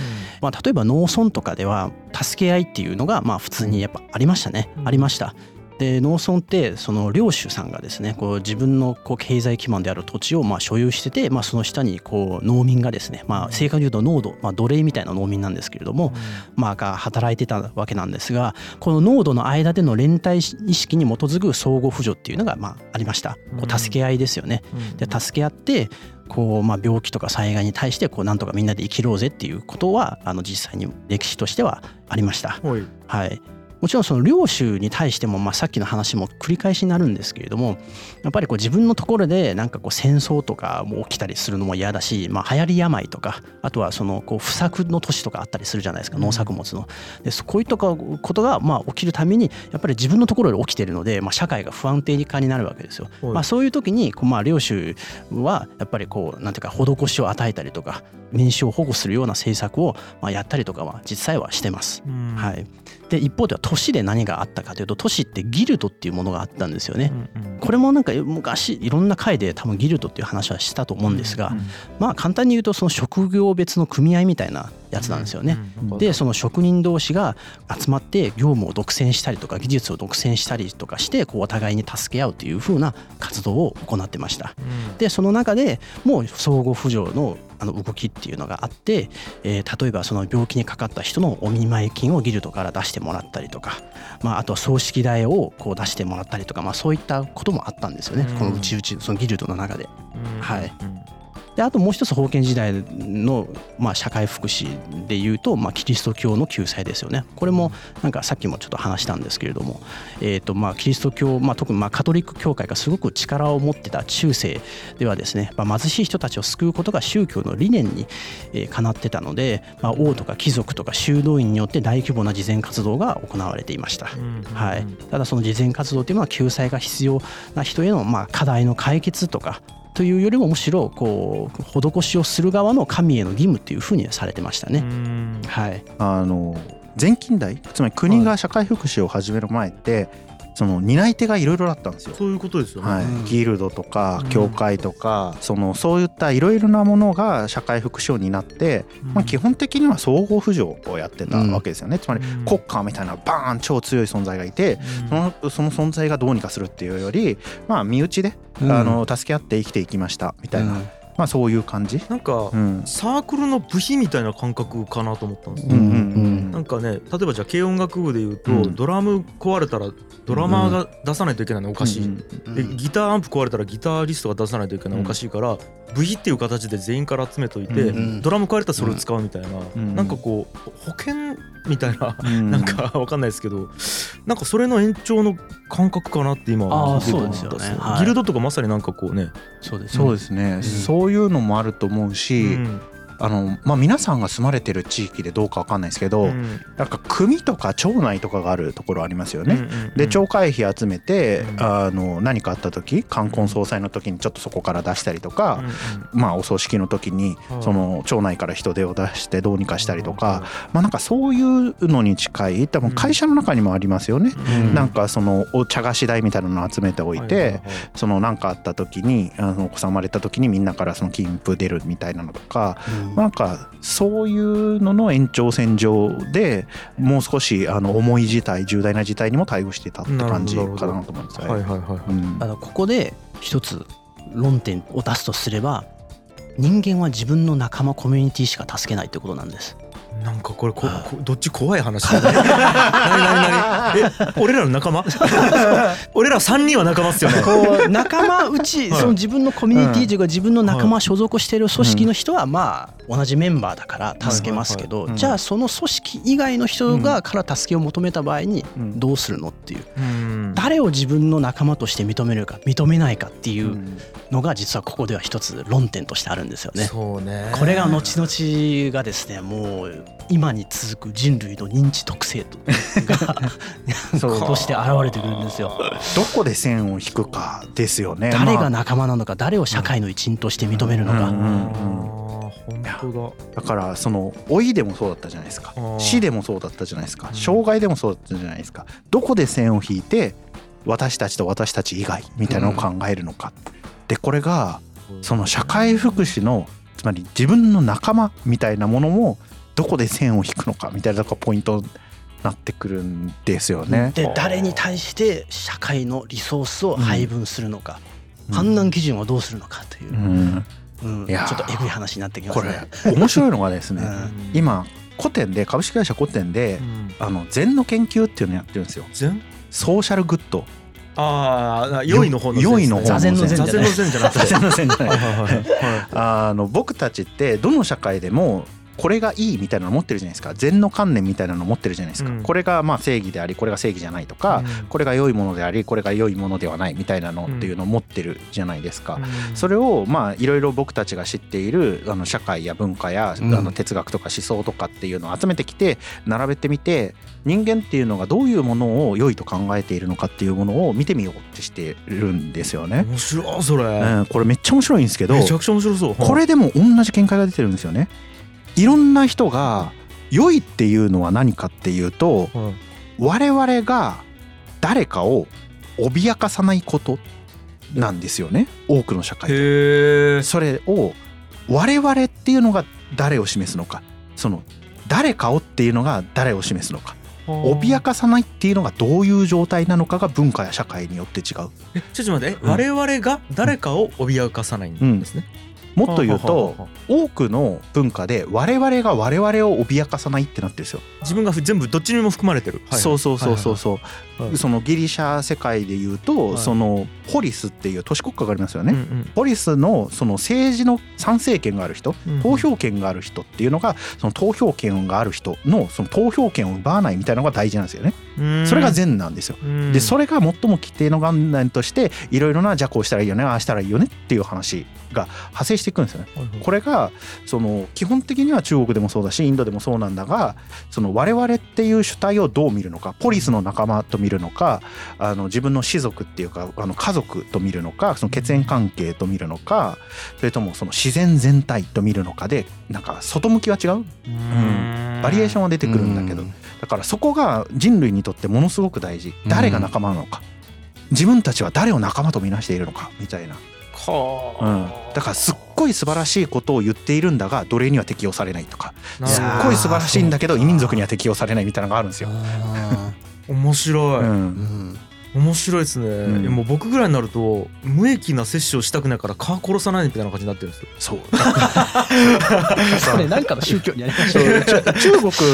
まあ例えば農村とかでは助け合いっていうのがまあ普通にやっぱありましたね、ありました。で農村ってその領主さんがですねこう自分のこう経済基盤である土地をまあ所有してて、まあ、その下にこう農民がですね、まあ、正確に言うと農奴、まあ、奴隷みたいな農民なんですけれども、まあ、が働いてたわけなんですが、この農奴の間での連帯意識に基づく相互扶助っていうのがまあありました。こう助け合いですよね。で助け合ってこうまあ病気とか災害に対してこうなんとかみんなで生きろうぜっていうことは実際に歴史としてはありました。はい。もちろんその領主に対しても、まあ、さっきの話も繰り返しになるんですけれども、やっぱりこう自分のところでなんかこう戦争とかも起きたりするのも嫌だし、まあ、流行り病とか、あとはそのこう不作の年とかあったりするじゃないですか、農作物の。でこういったことがまあ起きるためにやっぱり自分のところで起きているので、まあ、社会が不安定化になるわけですよ。まあ、そういう時にこうまあ領主はやっぱりこうなんていうか施しを与えたりとか民衆を保護するような政策をまあやったりとかは実際はしてます。はい。で一方では都市で何があったかというと、都市ってギルドっていうものがあったんですよね。これもなんか昔いろんな回で多分ギルドっていう話はしたと思うんですが、まあ簡単に言うとその職業別の組合みたいなやつなんですよね。でその職人同士が集まって業務を独占したりとか技術を独占したりとかしてこうお互いに助け合うという風な活動を行ってました。でその中でもう相互扶助の動きっていうのがあって、例えばその病気にかかった人のお見舞い金をギルドから出してもらったりとか、まあ、あとは葬式代をこう出してもらったりとか、まあ、そういったこともあったんですよね、このうちうちそのギルドの中で。はい。であともう一つ封建時代のまあ社会福祉でいうと、まあキリスト教の救済ですよね。これもなんかさっきもちょっと話したんですけれども、まあキリスト教、まあ特にまあカトリック教会がすごく力を持ってた中世ではですね、まあ貧しい人たちを救うことが宗教の理念にかなってたので、まあ王とか貴族とか修道院によって大規模な慈善活動が行われていました。はい。ただその慈善活動というのは救済が必要な人へのまあ課題の解決とかというよりもむしろこう施しをする側の神への義務というふうにされてましたね。はい、前近代、つまり国が社会福祉を始める前ってその担い手がいろいろだったんですよ。そういうことですよね。はい、ギルドとか教会とか、そういったいろいろなものが社会福祉を担って、まあ、基本的には相互扶助をやってたわけですよね。つまり国家みたいなバーン超強い存在がいて、その存在がどうにかするっていうより、まあ、身内で助け合って生きていきましたみたいな、まあ、そういう感じ。なんか、サークルの部費みたいな感覚かなと思ったんですよ。なんかね、例えばじゃあ軽音楽部でいうと、ドラム壊れたらドラマーが出さないといけないのおかしい、でギターアンプ壊れたらギタリストが出さないといけないのおかしいから、部費っていう形で全員から集めといて、ドラム壊れたらそれを使うみたいな、なんかこう保険みたいな、なんかわかんないですけど、なんかそれの延長の感覚かなって今思ってたんですよね。ギルドとかまさになんかこうね、そうですね、そういうのもあると思うし、まあ、皆さんが住まれてる地域でどうか分かんないですけど、なんか組とか町内とかがあるところありますよね。で町会費集めて、何かあった時、冠婚葬祭の時にちょっとそこから出したりとか、まあ、お葬式の時にその町内から人手を出してどうにかしたりとか、まあ、なんかそういうのに近い。多分会社の中にもありますよね。なんかそのお茶菓子代みたいなのを集めておいて、その何かあった時に、お子さん生まれた時にみんなからその金布出るみたいなのとか、なんかそういうのの延長線上でもう少し重い事態、重大な事態にも対応してたって感じかなと思うんですよね。ここで一つ論点を出すとすれば、人間は自分の仲間、コミュニティしか助けないってことなんです。なんかこれどっち怖い話だね。俺らの仲間俺ら3人は仲間っすよね。こう仲間うち、その自分のコミュニティというか自分の仲間所属している組織の人はまあ同じメンバーだから助けますけど、じゃあその組織以外の人がから助けを求めた場合にどうするのっていう、誰を自分の仲間として認めるか認めないかっていうのが実はここでは一つ論点としてあるんですよね。そうね。これが後々がですね、もう今に続く人類の認知特性として現れてくるんですよ。どこで線を引くかですよね。誰が仲間なのか、誰を社会の一員として認めるのか。本当だ。だからその老いでもそうだったじゃないですか、死でもそうだったじゃないですか、障害でもそうだったじゃないですか。どこで線を引いて私たちと私たち以外みたいなのを考えるのか。でこれがその社会福祉の、つまり自分の仲間みたいなものもどこで線を引くのかみたいなとこがポイントなってくるんですよね。で誰に対して社会のリソースを配分するのか、うん、判断基準をどうするのかという、うんうん、いやちょっとエグい話になってきますね。これ面白いのがですね、うん、今COTENで株式会社COTENで、うん、禅の研究っていうのをやってるんですよ。禅？ソーシャルグッド。ああ、良いの方の善ですね。座禅の善じゃない。座禅の善じゃない。僕たちってどの社会でもこれがいいみたいなの持ってるじゃないですか。善の観念みたいなの持ってるじゃないですか、うん、これがまあ正義でありこれが正義じゃないとか、うん、これが良いものでありこれが良いものではないみたいなのっていうのを持ってるじゃないですか、うん、それをまあいろいろ僕たちが知っている社会や文化や哲学とか思想とかっていうのを集めてきて並べてみて、人間っていうのがどういうものを良いと考えているのかっていうものを見てみようってしてるんですよね。面白いそれ、うん、これめっちゃ面白いんですけど、めちゃくちゃ面白そう、はい、これでも同じ見解が出てるんですよね。いろんな人が良いっていうのは何かっていうと、我々が誰かを脅かさないことなんですよね、多くの社会で。それを我々っていうのが誰を示すのか、その誰かをっていうのが誰を示すのか、脅かさないっていうのがどういう状態なのかが文化や社会によって違う。ちょっと待って、我々が誰かを脅かさないんですね、うんうん、もっと言うと多くの文化で我々が我々を脅かさないってなってるんですよ。自分が全部どっちにも含まれてる、はい、そうそうそうそうそう、はいはい、そのギリシャ世界で言うと、はい、そのポリスっていう都市国家がありますよね、うんうん、ポリスのその政治の参政権がある人、投票権がある人っていうのが、その投票権がある人のその投票権を奪わないみたいなのが大事なんですよね。それが善なんですよ。でそれが最も規定の概念として、いろいろなじゃあこうしたらいいよね、ああしたらいいよねっていう話が派生していくんですよね。これがその基本的には中国でもそうだしインドでもそうなんだが、その我々っていう主体をどう見るのか、ポリスの仲間と見るのか、自分の氏族っていうか家族と見るのか、その血縁関係と見るのか、それともその自然全体と見るのかで、なんか外向きは違う、うん、バリエーションは出てくるんだけど、だからそこが人類にとってものすごく大事。誰が仲間なのか、自分たちは誰を仲間と見なしているのかみたいな、うん、だからすっごい素晴らしいことを言っているんだが奴隷には適用されないとか、すっごい素晴らしいんだけど異民族には適用されないみたいなのがあるんですよ。面白い、うん、面白いですね、うん、いやもう僕ぐらいになると無益な摂取をしたくないから蚊殺さないみたいな感じになってるんですよ。そうそれなんかの宗教にありました中国そ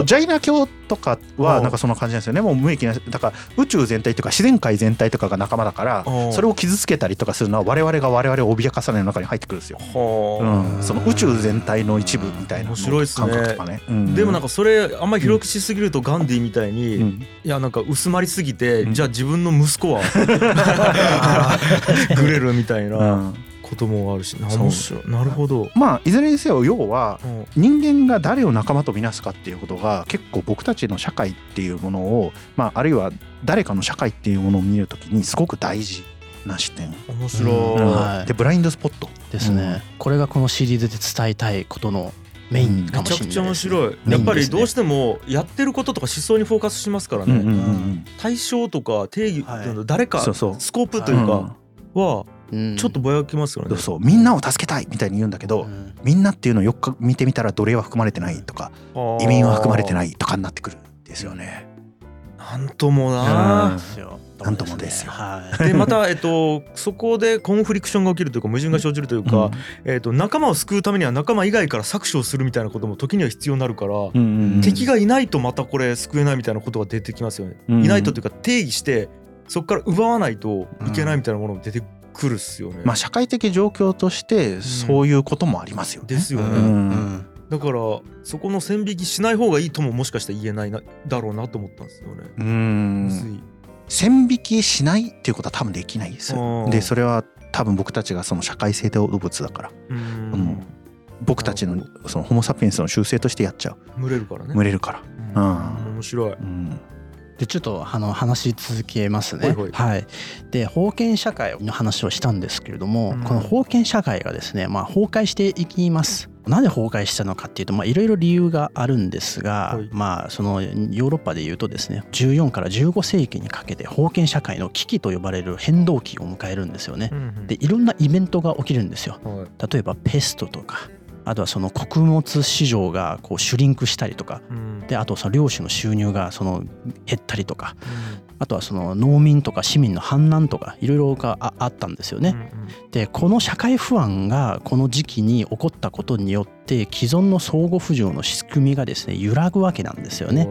うジャイナ教とかはなんかそんな感じなんですよね。もう無益な、だから宇宙全体とか自然界全体とかが仲間だから、それを傷つけたりとかするのは我々が我々を脅かさないの中に入ってくるんですよ、うん、その宇宙全体の一部みたいな感覚とかね、うん、でもなんかそれあんまり広くしすぎるとガンディみたいに、うん、いやなんか薄まりすぎて、うん、じゃあ自分の息子はグレるみたいな、うんこともあるし、なるほど。まあいずれにせよ要は人間が誰を仲間とみなすかっていうことが結構僕たちの社会っていうものを、まああるいは誰かの社会っていうものを見るときにすごく大事な視点。面白い、うんはい、でブラインドスポットですね、うん、これがこのシリーズで伝えたいことのメインかもしれないですね。めちゃくちゃ面白い。やっぱりどうしてもやってることとか思想にフォーカスしますからね、うんうんうん、対象とか定義、はい、誰かそうそうスコープというかはちょっとぼやきますよね、うん、そうみんなを助けたいみたいに言うんだけど、うん、みんなっていうのをよく見てみたら奴隷は含まれてないとか移民は含まれてないとかになってくるんですよね。なんともな、なんともですよ、はい、でまた、そこでコンフリクションが起きるというか矛盾が生じるというか、うん仲間を救うためには仲間以外から搾取をするみたいなことも時には必要になるから、うんうんうん、敵がいないとまたこれ救えないみたいなことが出てきますよね、うんうん、いないとというか定義してそこから奪わないといけないみたいなものも出てくるっすよね、うんまあ、社会的状況としてそういうこともありますよね、うん、ですよね、うんうん、だからそこの線引きしない方がいいとももしかしたら言えないなだろうなと思ったんですよね。うん線引きしないっていうことは多分できないです。でそれは多分僕たちがその社会性動物だから、うん、僕たちのそのホモサピエンスの習性としてやっちゃう。群れるからね。群れるから、うんうん、面白い、うんでちょっと話し続けますね。はい。で封建社会の話をしたんですけれども、この封建社会がですね、まあ崩壊していきます。なぜ崩壊したのかっていうと、まあいろいろ理由があるんですが、まあそのヨーロッパでいうとですね、14から15世紀にかけて封建社会の危機と呼ばれる変動期を迎えるんですよね。でいろんなイベントが起きるんですよ。例えばペストとか。あとはその穀物市場がこうシュリンクしたりとか、であとその領主の収入がその減ったりとか、うん、あとはその農民とか市民の反乱とかいろいろがあったんですよね、うんうん、でこの社会不安がこの時期に起こったことによって既存の相互扶助の仕組みがですね揺らぐわけなんですよね。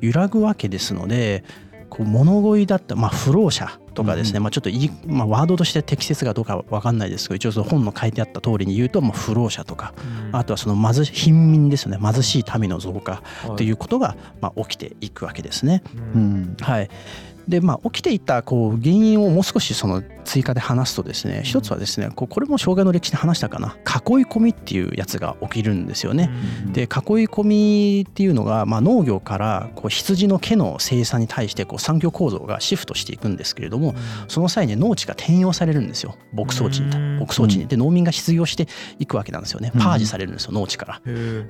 揺らぐわけですのでこう物乞いだった、まあ、不労者とかですね、うんまあ、ちょっとまあ、ワードとして適切かどうか分かんないですけど一応その本の書いてあった通りに言うと、まあ、不労者とか、うん、あとはその貧民ですよね、貧しい民の増加ということが、まあ、起きていくわけですね、うんはいでまあ、起きていたこう原因をもう少しその追加で話すとですね一つはですねこれも障害の歴史で話したかな囲い込みっていうやつが起きるんですよね、うん、で囲い込みっていうのが、まあ、農業からこう羊の毛の生産に対してこう産業構造がシフトしていくんですけれどもその際に農地が転用されるんですよ牧草地にで農民が失業していくわけなんですよねパージされるんですよ農地から、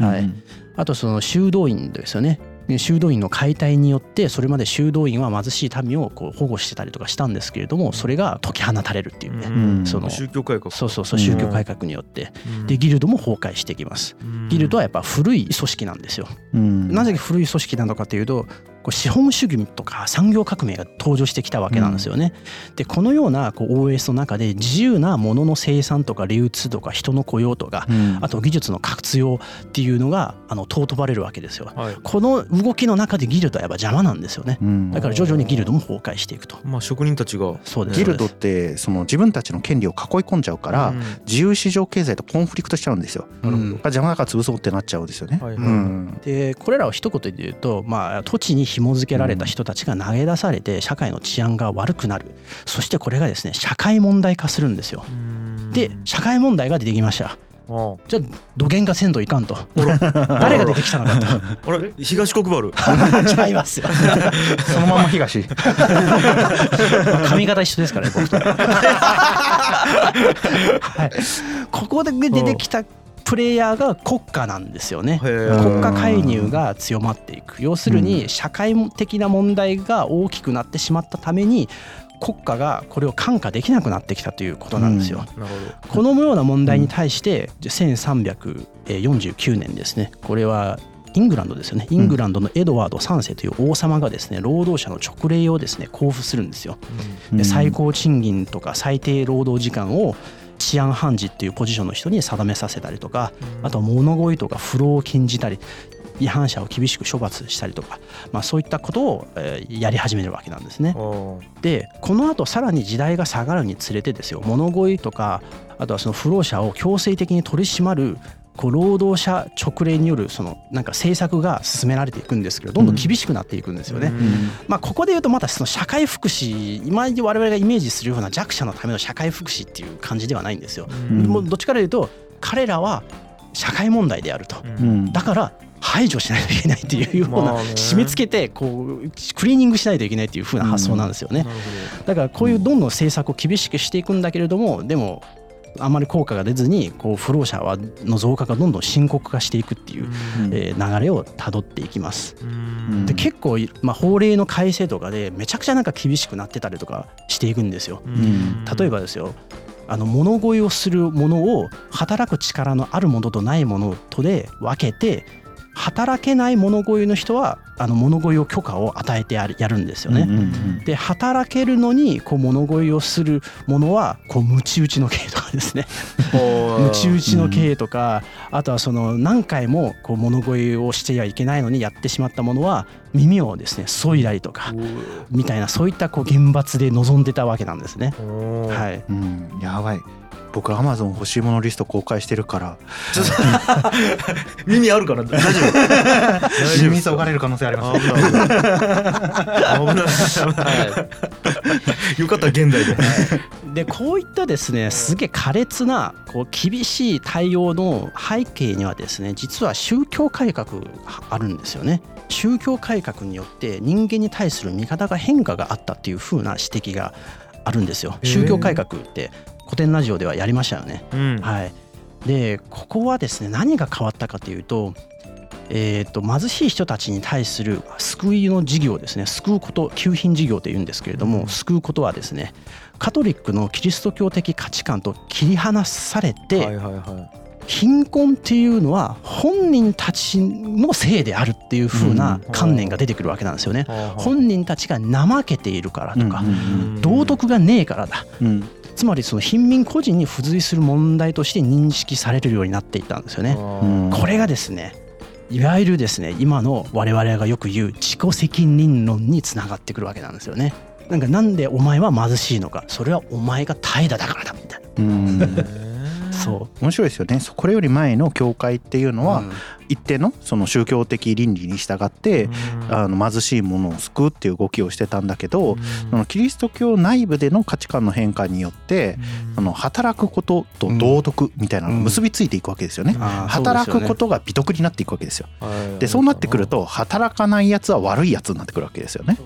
はい、あとその修道院ですよね修道院の解体によってそれまで修道院は貧しい民をこう保護してたりとかしたんですけれどもそれが解き放たれるっていうね、うん、その宗教改革そう宗教改革によって、うん、でギルドも崩壊してきます、うん、ギルドはやっぱ古い組織なんですよ、うん、なぜ古い組織なのかというと資本主義とか産業革命が登場してきたわけなんですよね、うん、でこのようなこう OS の中で自由なものの生産とか流通とか人の雇用とか、うん、あと技術の活用っていうのが尊ばれるわけですよ、はい、この動きの中でギルドはやっぱ邪魔なんですよね、うん、だから徐々にギルドも崩壊していくと、まあ、職人たちがそうですギルドってその自分たちの権利を囲い込んじゃうから、うん、自由市場経済とコンフリクトしちゃうんですよ、うん、邪魔だから潰そうってなっちゃうんですよね、はいはいうん、でこれらを一言で言うと、まあ、土地に紐付けられた人たちが投げ出されて社会の治安が悪くなる。そしてこれがですね社会問題化するんですよ。で社会問題が出てきました。じゃあ土源が鮮度いかんと誰が出てきたのかとあれ東国原違いますよそのまま東髪型一緒ですからね僕と、はい、ここで出てきたプレイヤーが国家なんですよね。国家介入が強まっていく。要するに社会的な問題が大きくなってしまったために国家がこれを看過できなくなってきたということなんですよ、うん、なるほど。このような問題に対して1349年ですねこれはイングランドですよね。イングランドのエドワード3世という王様がですね労働者の勅令をですね交付するんですよ、うん、で最高賃金とか最低労働時間を治安判事っていうポジションの人に定めさせたりとかあとは物乞いとか不労を禁じたり違反者を厳しく処罰したりとか、まあ、そういったことをやり始めるわけなんですね。でこのあとさらに時代が下がるにつれてですよ物乞いとかあとはその不労者を強制的に取り締まるこう労働者勅令によるそのなんか政策が進められていくんですけどどんどん厳しくなっていくんですよね、うんまあ、ここでいうとまたその社会福祉今我々がイメージするような弱者のための社会福祉っていう感じではないんですよ、うん、もうどっちかというと彼らは社会問題であると、うん、だから排除しないといけないっていうような締め付けてこうクリーニングしないといけないっていう風な発想なんですよね、うん、だからこういうどんどん政策を厳しくしていくんだけれどもでもあまり効果が出ずにこう不労者の増加がどんどん深刻化していくっていう流れをたどっていきます。で結構まあ法令の改正とかでめちゃくちゃなんか厳しくなってたりとかしていくんですよ。例えばですよ物乞いをするものを働く力のあるものとないものとで分けて働けない物乞いの人は物乞いを許可を与えてやるんですよね、うんうんうん、で働けるのにこう物乞いをするものはこうムチ打ちの刑とかですねムチ打ちの刑とか、うん、あとはその何回もこう物乞いをしてはいけないのにやってしまったものは耳をですね削いだりとかみたいなそういったこう厳罰で臨んでたわけなんですね、はいうん、やばい僕 Amazon 欲しいものリスト公開してるから耳あるから大丈夫耳そがれる可能性ありますね危ないよかった現代ででこういったですねすげえ苛烈なこう厳しい対応の背景にはですね実は宗教改革あるんですよね。宗教改革によって人間に対する見方が変化があったっていう風な指摘があるんですよ。宗教改革ってコテンラジオではやりましたよね、うんはい、でここはですね何が変わったかというと、貧しい人たちに対する救いの事業ですね救うこと救貧事業というんですけれども、うん、救うことはですねカトリックのキリスト教的価値観と切り離されて、はいはいはい、貧困っていうのは本人たちのせいであるっていう風な観念が出てくるわけなんですよね。本人たちが怠けているからとか道徳がねえからだ、つまりその貧民個人に付随する問題として認識されるようになっていったんですよね。これがですね、いわゆるですね、今の我々がよく言う自己責任論につながってくるわけなんですよね。なんでお前は貧しいのか、それはお前が怠惰だからだみたいな。そう面白いですよね。これより前の教会っていうのは、一定 その宗教的倫理に従って、貧しいものを救うっていう動きをしてたんだけど、そのキリスト教内部での価値観の変化によって、その働くことと道徳みたいなのが結びついていくわけですよね。働くことが美徳になっていくわけですよ。でそうなってくると働かないやつは悪いやつになってくるわけですよね。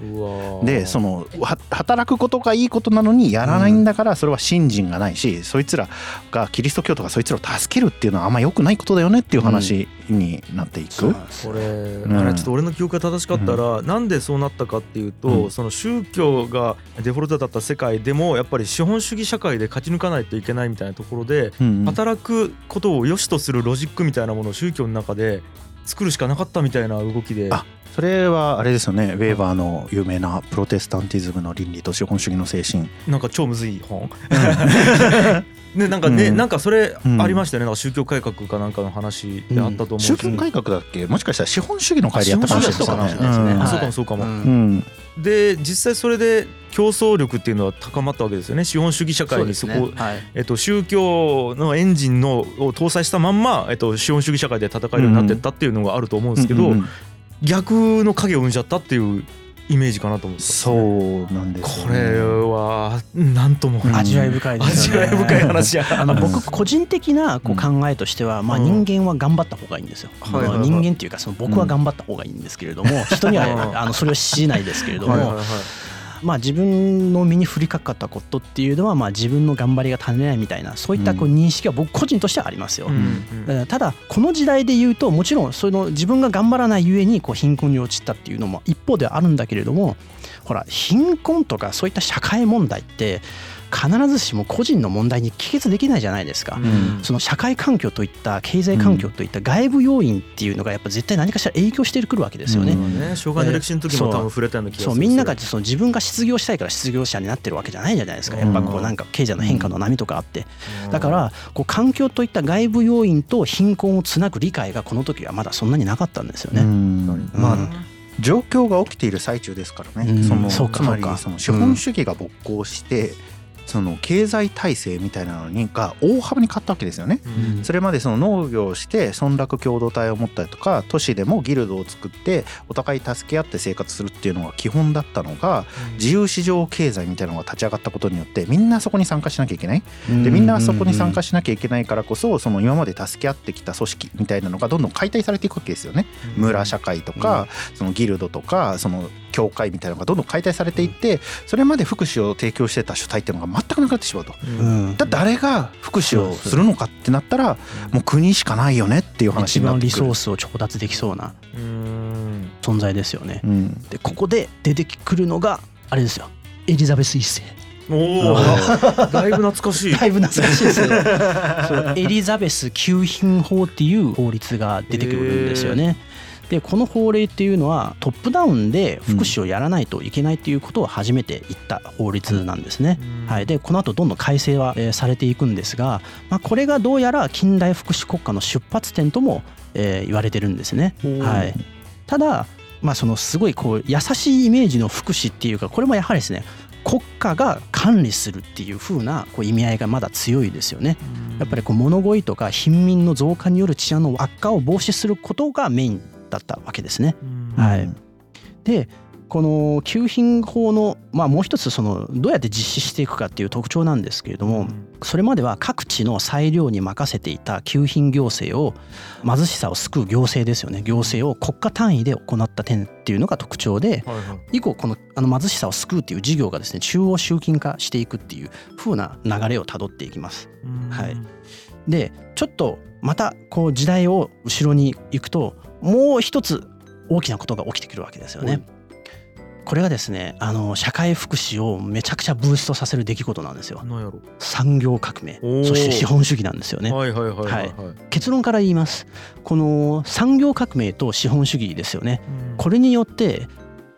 でその働くことがいいことなのにやらないんだから、それは信心がないし、そいつらがキリスト教とかそいつらを助けるっていうのはあんま良くないことだよねっていう話になっていく。あれちょっと俺の記憶が正しかったら、なんでそうなったかっていうと、その宗教がデフォルトだった世界でもやっぱり資本主義社会で勝ち抜かないといけないみたいなところで、働くことを良しとするロジックみたいなものを宗教の中で作るしかなかったみたいな動きで、それはあれですよね、ウェーバーの有名なプロテスタンティズムの倫理と資本主義の精神、なんか超むずい本ね、なんかね、なんかそれありましたよね。なんか宗教改革かなんかの話であったと思う。宗教改革だっけ、もしかしたら資本主義の会でやったかもしれないですね。そうかもそうかも。で実際それで競争力っていうのは高まったわけですよね。資本主義社会にそこ、宗教のエンジンのを搭載したまんま、資本主義社会で戦えるようになってったっていうのがあると思うんですけど、逆の影を生んじゃったっていうイメージかなと思って、そうなんですね。これはなんとも味わい深いですね。味わい深い話や僕個人的なこう考えとしては、人間は頑張った方がいいんですよ。人間っていうかその僕は頑張った方がいいんですけれども、人にはそれをしないですけれども、自分の身に降りかかったことっていうのは、自分の頑張りが足りないみたいな、そういったこう認識は僕個人としてはありますよ。ただこの時代で言うと、もちろんその自分が頑張らないゆえにこう貧困に陥ったっていうのも一方ではあるんだけれども、ほら貧困とかそういった社会問題って必ずしも個人の問題に帰結できないじゃないですか。その社会環境といった経済環境といった外部要因っていうのがやっぱ絶対何かしら影響してくるわけですよね。障害の歴史の時も多分触れたような気がする。みんながその自分が失業したいから失業者になってるわけじゃないじゃないですか。やっぱこうなんか経済の変化の波とかあって、だからこう環境といった外部要因と貧困をつなぐ理解がこの時はまだそんなになかったんですよね。状況が起きている最中ですからね。つまりその資本主義が勃興して、その経済体制みたいなのにが大幅に変わったわけですよね。それまでその農業をして村落共同体を持ったりとか、都市でもギルドを作ってお互い助け合って生活するっていうのが基本だったのが、自由市場経済みたいなのが立ち上がったことによって、みんなそこに参加しなきゃいけない。でみんなそこに参加しなきゃいけないからこそ、その今まで助け合ってきた組織みたいなのがどんどん解体されていくわけですよね。村社会とかそのギルドとかその教会みたいなのがどんどん解体されていって、それまで福祉を提供してた主体っていうのが全くなくなってしまうと。だ誰が福祉をするのかってなったら、もう国しかないよねっていう話になってくる。一番リソースを調達できそうな存在ですよね。でここで出てくるのがあれですよ、エリザベス一世。だいぶ懐かしい。だいぶ懐かしいですね。エリザベス給品法っていう法律が出てくるんですよね。でこの法令っていうのはトップダウンで福祉をやらないといけないということを初めて言った法律なんですね。でこの後どんどん改正はされていくんですが、これがどうやら近代福祉国家の出発点とも言われてるんですね。ただそのすごいこう優しいイメージの福祉っていうか、これもやはりですね、国家が管理するっていう風なこう意味合いがまだ強いですよね。やっぱりこう物乞いとか貧民の増加による治安の悪化を防止することがメインだったわけですね。でこの給品法の、もう一つそのどうやって実施していくかっていう特徴なんですけれども、それまでは各地の裁量に任せていた給品行政を、貧しさを救う行政ですよね、行政を国家単位で行った点っていうのが特徴で、以降この貧しさを救うっていう事業がですね、中央集金化していくっていう風な流れをたどっていきます。でちょっとまたこう時代を後ろに行くと、もう一つ大きなことが起きてくるわけですよね。これがですね、社会福祉をめちゃくちゃブーストさせる出来事なんですよ。何やろ。産業革命、そして資本主義なんですよね。はいはいはいはい、はいはい、結論から言います。この産業革命と資本主義ですよね、うん、これによって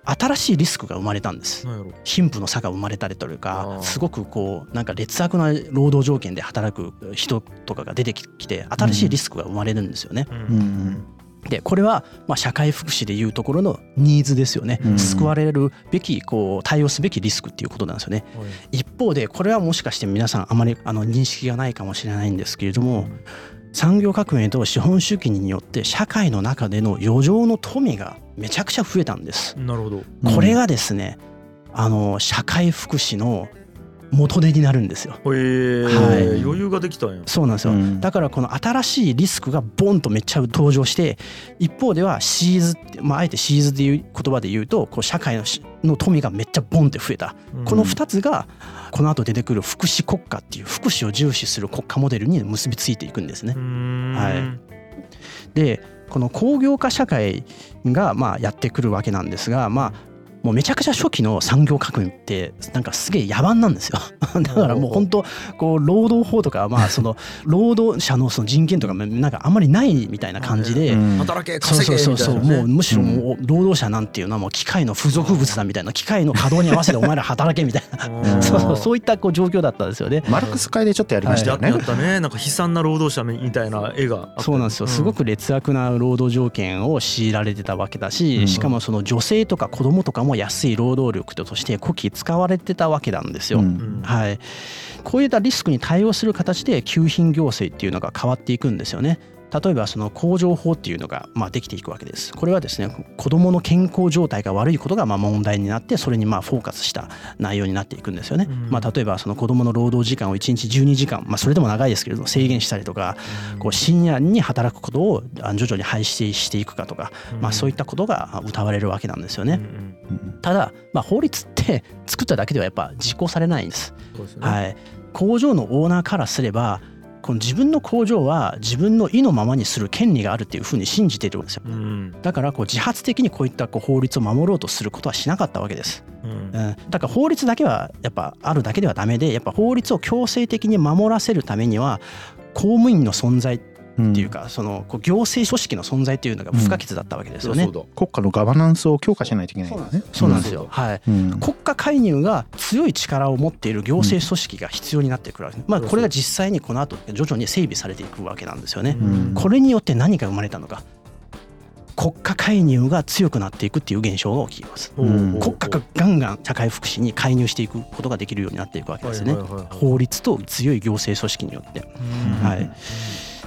新しいリスクが生まれたんです。貧富の差が生まれたりとか、すごくこうなんか劣悪な労働条件で働く人とかが出てきて、新しいリスクが生まれるんですよね、うんうん、でこれはまあ社会福祉でいうところのニーズですよね、うん、救われるべき、こう対応すべきリスクっていうことなんですよね、うん、一方でこれはもしかして皆さんあまり認識がないかもしれないんですけれども、産業革命と資本主義によって社会の中での余剰の富がめちゃくちゃ増えたんです。なるほど、うん、これがですね、社会福祉の元手になるんですよ。はい、余裕ができたんや。そうなんですよ、うん、だからこの新しいリスクがボンとめっちゃ登場して、一方ではシーズ、あえてシーズっていう言葉で言うと、こう社会の富がめっちゃボンって増えた、うん、この2つがこの後出てくる福祉国家っていう、福祉を重視する国家モデルに結びついていくんですね。はい、でこの工業化社会がやってくるわけなんですが、もうめちゃくちゃ初期の産業革命ってなんかすげえ野蛮なんですよだからもう本当こう労働法とか、その労働者のその人権とかなんかあんまりないみたいな感じで、働け稼げみたいな、そうそうそう、もうむしろもう労働者なんていうのはもう機械の付属物だみたいな、機械の稼働に合わせてお前ら働けみたいなそういったこう状況だったんですよね。マルクス会でちょっとやりましたよね。やったね。なんか悲惨な労働者みたいな絵が。そうなんですよ。すごく劣悪な労働条件を強いられてたわけだし、しかもその女性とか子供とかも安い労働力としてこき使われてたわけなんですよ、うんはい、こういったリスクに対応する形で給品行政っていうのが変わっていくんですよね。例えばその工場法っていうのができていくわけです。これはですね、子どもの健康状態が悪いことが問題になって、それにフォーカスした内容になっていくんですよね、うん例えばその子どもの労働時間を1日12時間、それでも長いですけれども制限したりとか、こう深夜に働くことを徐々に廃止していくかとか、そういったことが謳われるわけなんですよね、うん、ただ法律って作っただけではやっぱ実行されないんです、ねはい、工場のオーナーからすれば、この自分の工場は自分の意のままにする権利があるっていうふうに信じているんですよ、うん、だから自発的にこういった法律を守ろうとすることはしなかったわけです、うんうん、だから法律だけはやっぱあるだけではダメで、やっぱ法律を強制的に守らせるためには公務員の存在っていうか、その行政組織の存在というのが不可欠だったわけですよね、うん、そうそうだ。国家のガバナンスを強化しないといけないからね。そうなんですよ、はいうん、国家介入が強い力を持っている行政組織が必要になってくるわけです、これが実際にこの後徐々に整備されていくわけなんですよね、うん、これによって何が生まれたのか、国家介入が強くなっていくっていう現象が起きます、うん、国家がガンガン社会福祉に介入していくことができるようになっていくわけですよね、はいはいはい、法律と強い行政組織によって、うん、はい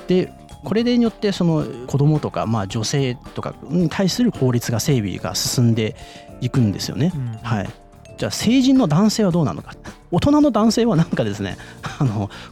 でこれによってその子どもとか女性とかに対する法律が整備が進んでいくんですよね、うんはい、じゃあ成人の男性はどうなのか。大人の男性はなんかですね、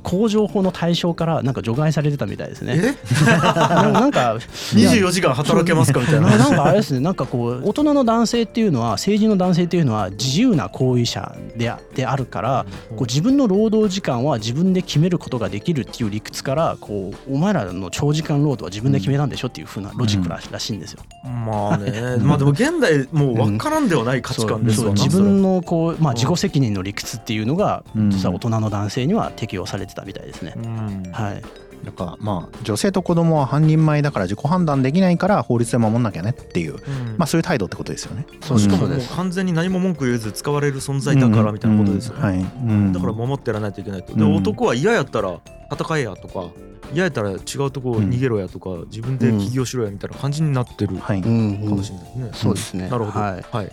工場法の対象からなんか除外されてたみたいですね。えなんか24時間働けますかみたいななんかあれですね、なんかこう大人の男性っていうのは、成人の男性っていうのは自由な行為者であるから、こう自分の労働時間は自分で決めることができるっていう理屈から、こうお前らの長時間労働は自分で決めたんでしょっていう風なロジックらしいんですよ、うん、でも現代もう分からんではない価値観ですよね、うん、自分のこう、自己責任の理屈っていうのが実は大人の男性には適用されてたみたいですね、うんはい、なんか女性と子供は半人前だから自己判断できないから法律で守んなきゃねっていう、うんそういう態度ってことですよね。そうしかも完全に何も文句言えず使われる存在だからみたいなことですよね、うんうんはいうん、だから守ってやらないといけないと。で男は嫌やったら戦えやとか、嫌やったら違うとこ逃げろやとか、自分で起業しろやみたいな感じになってるかもしれないですね、そうですね。なるほど、はいはい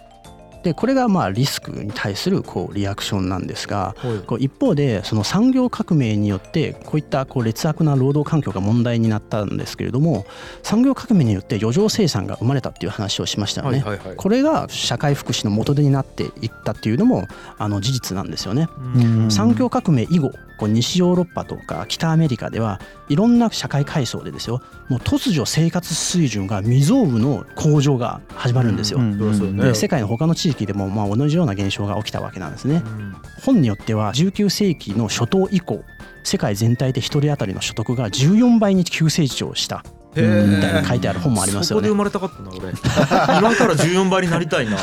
でこれがリスクに対するこうリアクションなんですが、こう一方でその産業革命によってこういったこう劣悪な労働環境が問題になったんですけれども、産業革命によって余剰生産が生まれたっていう話をしましたよね、はいはいはい、これが社会福祉の元手になっていったっていうのも事実なんですよね。産業革命以後、こう西ヨーロッパとか北アメリカではいろんな社会階層でですよ、もう突如生活水準が未曾有の向上が始まるんですよ、で世界の他の地域でも同じような現象が起きたわけなんですね、うん、本によっては19世紀の初頭以降、世界全体で1人当たりの所得が14倍に急成長したみたいな書いてある本もありますよね。そこで生まれたかったな俺今から14倍になりたいな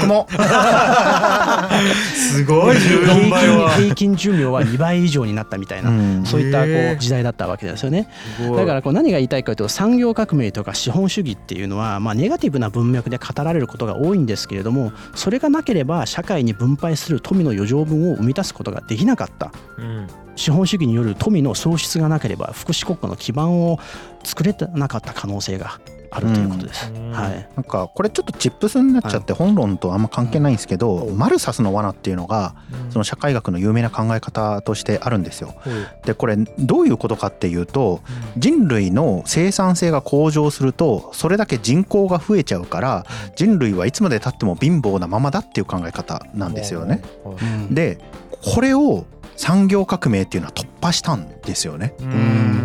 僕もすごい14倍は平均寿命は2倍以上になったみたいな、うん、そういったこう時代だったわけですよね。だからこう何が言いたいかというと、産業革命とか資本主義っていうのはまあネガティブな文脈で語られることが多いんですけれども、それがなければ社会に分配する富の余剰分を生み出すことができなかった、うん、資本主義による富の創出がなければ福祉国家の基盤を作れなかった可能性があるということです、うんはい、なんかこれちょっとチップスになっちゃって本論とあんま関係ないんですけど、はい、マルサスの罠っていうのがその社会学の有名な考え方としてあるんですよ、うん、でこれどういうことかっていうと、人類の生産性が向上するとそれだけ人口が増えちゃうから、人類はいつまで経っても貧乏なままだっていう考え方なんですよね、うん、でこれを産業革命っていうのは突破したんですよね。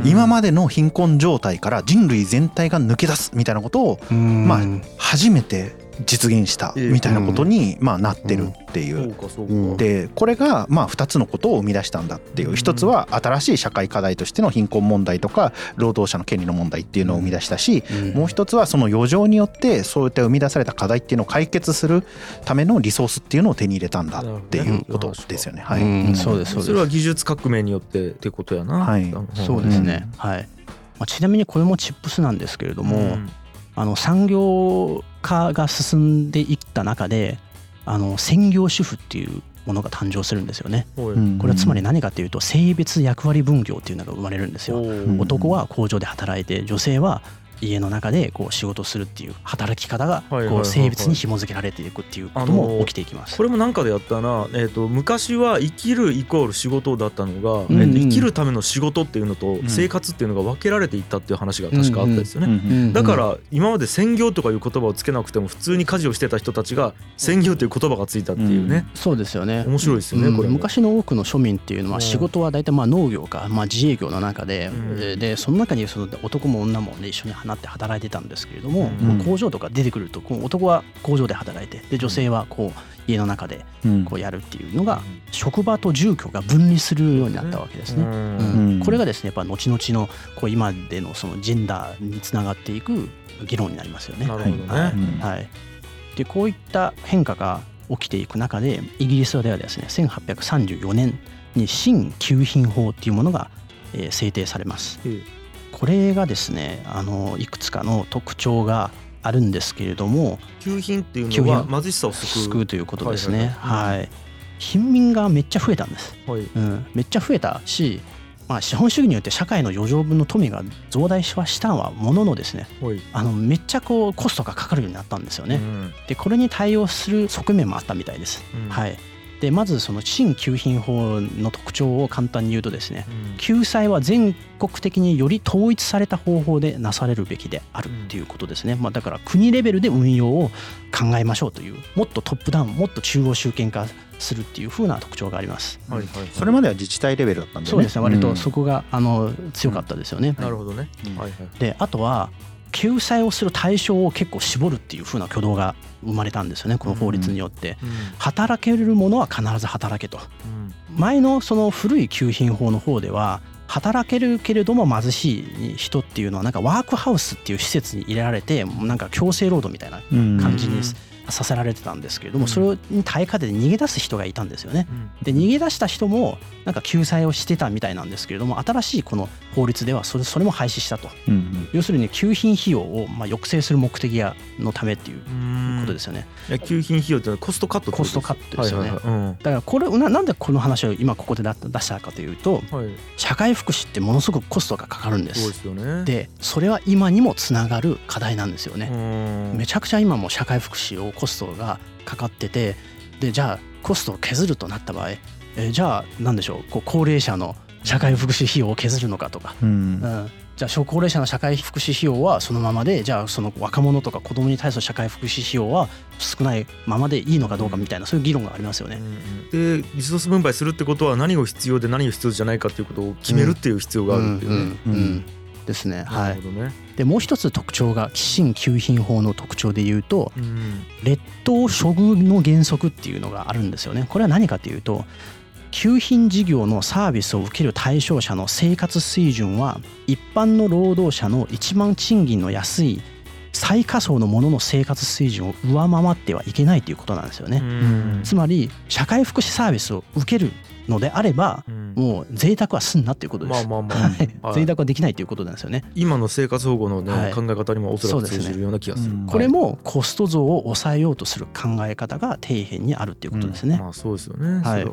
今までの貧困状態から人類全体が抜け出すみたいなことをまあ初めて実現したみたいなことにまあなってるっていう。でこれがまあ2つのことを生み出したんだっていう。一つは新しい社会課題としての貧困問題とか労働者の権利の問題っていうのを生み出したし、もう一つはその余剰によってそういった生み出された課題っていうのを解決するためのリソースっていうのを手に入れたんだっていうことですよね、はいうん、そうですそうです。それは技術革命によってってことやな、はい、そうですね、はいまあ、ちなみにこれもチップスなんですけれども、うんあの産業化が進んでいった中であの専業主婦っていうものが誕生するんですよね。これはつまり何かというと性別役割分業っていうのが生まれるんですよ。男は工場で働いて女性は家の中でこう仕事するっていう働き方がこう性別に紐付けられていくっていうことも起きていきます。これもなんかでやったな、昔は生きるイコール仕事だったのが、生きるための仕事っていうのと生活っていうのが分けられていったっていう話が確かあったですよね。だから今まで専業とかいう言葉をつけなくても普通に家事をしてた人たちが専業という言葉がついたっていうね、うん、そうですよね。面白いですよね、これ昔の多くの庶民っていうのは仕事は大体まあ農業かまあ自営業の中で、でその中にその男も女も、ね、一緒になって働いてたんですけれども、工場とか出てくると男は工場で働いてで女性はこう家の中でこうやるっていうのが職場と住居が分離するようになったわけですね、うん、これがですねやっぱ後々のこう今でのそのジェンダーにつながっていく議論になりますよね。なるほどね、はい、でこういった変化が起きていく中でイギリスではですね1834年に新給品法っていうものが制定されます。これがですねいくつかの特徴があるんですけれども、給品っていうのは貧しさを救うということですね、はいはいはい、貧民がめっちゃ増えたんです、はいうん、めっちゃ増えたし、まあ、資本主義によって社会の余剰分の富が増大はしたはもののですね、はい、めっちゃこうコストがかかるようになったんですよね、うん、でこれに対応する側面もあったみたいです、うんはい、でまずその新給品法の特徴を簡単に言うとですね、救済は全国的により統一された方法でなされるべきであるっていうことですね、まあ、だから国レベルで運用を考えましょうという、もっとトップダウンもっと中央集権化するっていう風な特徴があります、はいはいはい、それまでは自治体レベルだったんでね。そうですね、割とそこが強かったですよね、なるほどね、はいはい、であとは救済をする対象を結構絞るっていう風な挙動が生まれたんですよね、この法律によって、うんうん、働けるものは必ず働けと、うん、前のその古い給品法の方では働けるけれども貧しい人っていうのはなんかワークハウスっていう施設に入れられてなんか強制労働みたいな感じにさせられてたんですけれども、それに対価で逃げ出す人がいたんですよね。で逃げ出した人もなんか救済をしてたみたいなんですけれども、新しいこの法律ではそれも廃止したと、要するに給品費用をまあ抑制する目的のためっていうことですよね。給品費用ってコストカット、コストカットですよね。だからこれなんでこの話を今ここで出したかというと、社会福祉ってものすごくコストがかかるんです。でそれは今にもつながる課題なんですよね。めちゃくちゃ今も社会福祉をコストがかかってて、でじゃあコストを削るとなった場合、じゃあ何でしょう、こう高齢者の社会福祉費用を削るのかとか、じゃあ小高齢者の社会福祉費用はそのままで、じゃあその若者とか子どもに対する社会福祉費用は少ないままでいいのかどうかみたいな、そういう議論がありますよね、でリソース分配するってことは何が必要で何が必要じゃないかっていうことを決めるっていう必要があるっていうね、ですね、はい、なるほどね。でもう一つ特徴が新給品法の特徴でいうと、劣等処遇の原則っていうのがあるんですよね。これは何かというと、給品事業のサービスを受ける対象者の生活水準は一般の労働者の一番賃金の安い最下層の者の生活水準を上回ってはいけないということなんですよね。つまり社会福祉サービスを受けるのであれば、もう贅沢はすんなということです。贅沢はできないということなんですよね。今の生活保護の、ね、はい、考え方にもおそらく通じるような気がする。これもコスト増を抑えようとする考え方が底辺にあるということですね。まあそうですよね。はい。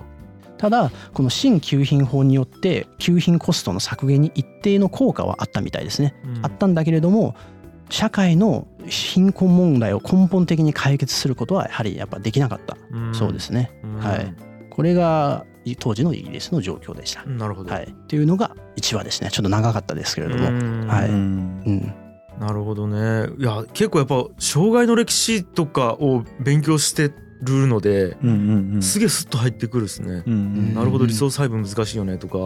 ただこの新給品法によって給品コストの削減に一定の効果はあったみたいですね。あったんだけれども、社会の貧困問題を根本的に解決することはやっぱできなかったそうですね。はい。これが当時のイギリスの状況でした。なるほど。はい、っていうのが1話ですね。ちょっと長かったですけれども、はい、うん、なるほどね。いや結構やっぱ障害の歴史とかを勉強してるので、すげえスッと入ってくるですね。なるほど、リソース配分難しいよねとか、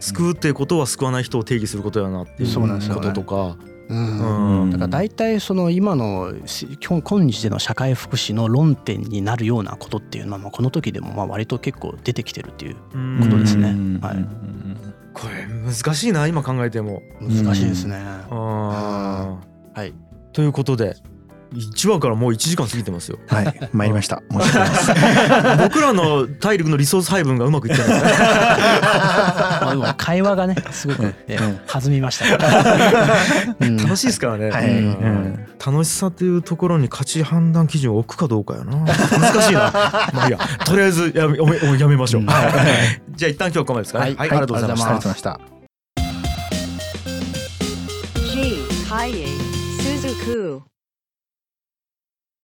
救うってことは救わない人を定義することやなっていうこととか。だから大体その今の今日での社会福祉の論点になるようなことっていうのはこの時でもまあ割と結構出てきてるっていうことですね。はい、これ難しいな、今考えても難しいですね。あ、はい、ということで1話からもう1時間過ぎてますよ。はい、参りました。申し訳ないです。僕らの体力のリソース配分がうまくいってないですね。まあでも会話がね、すごく、弾みましたから、楽しいですからね。はい、楽しさというところに価値判断基準を置くかどうかやな。難しいな。まあいいや、とりあえずやめましょう。じゃあ一旦今日ここまでですかね。はい、ありがとうございました。G. Hayei Suzuku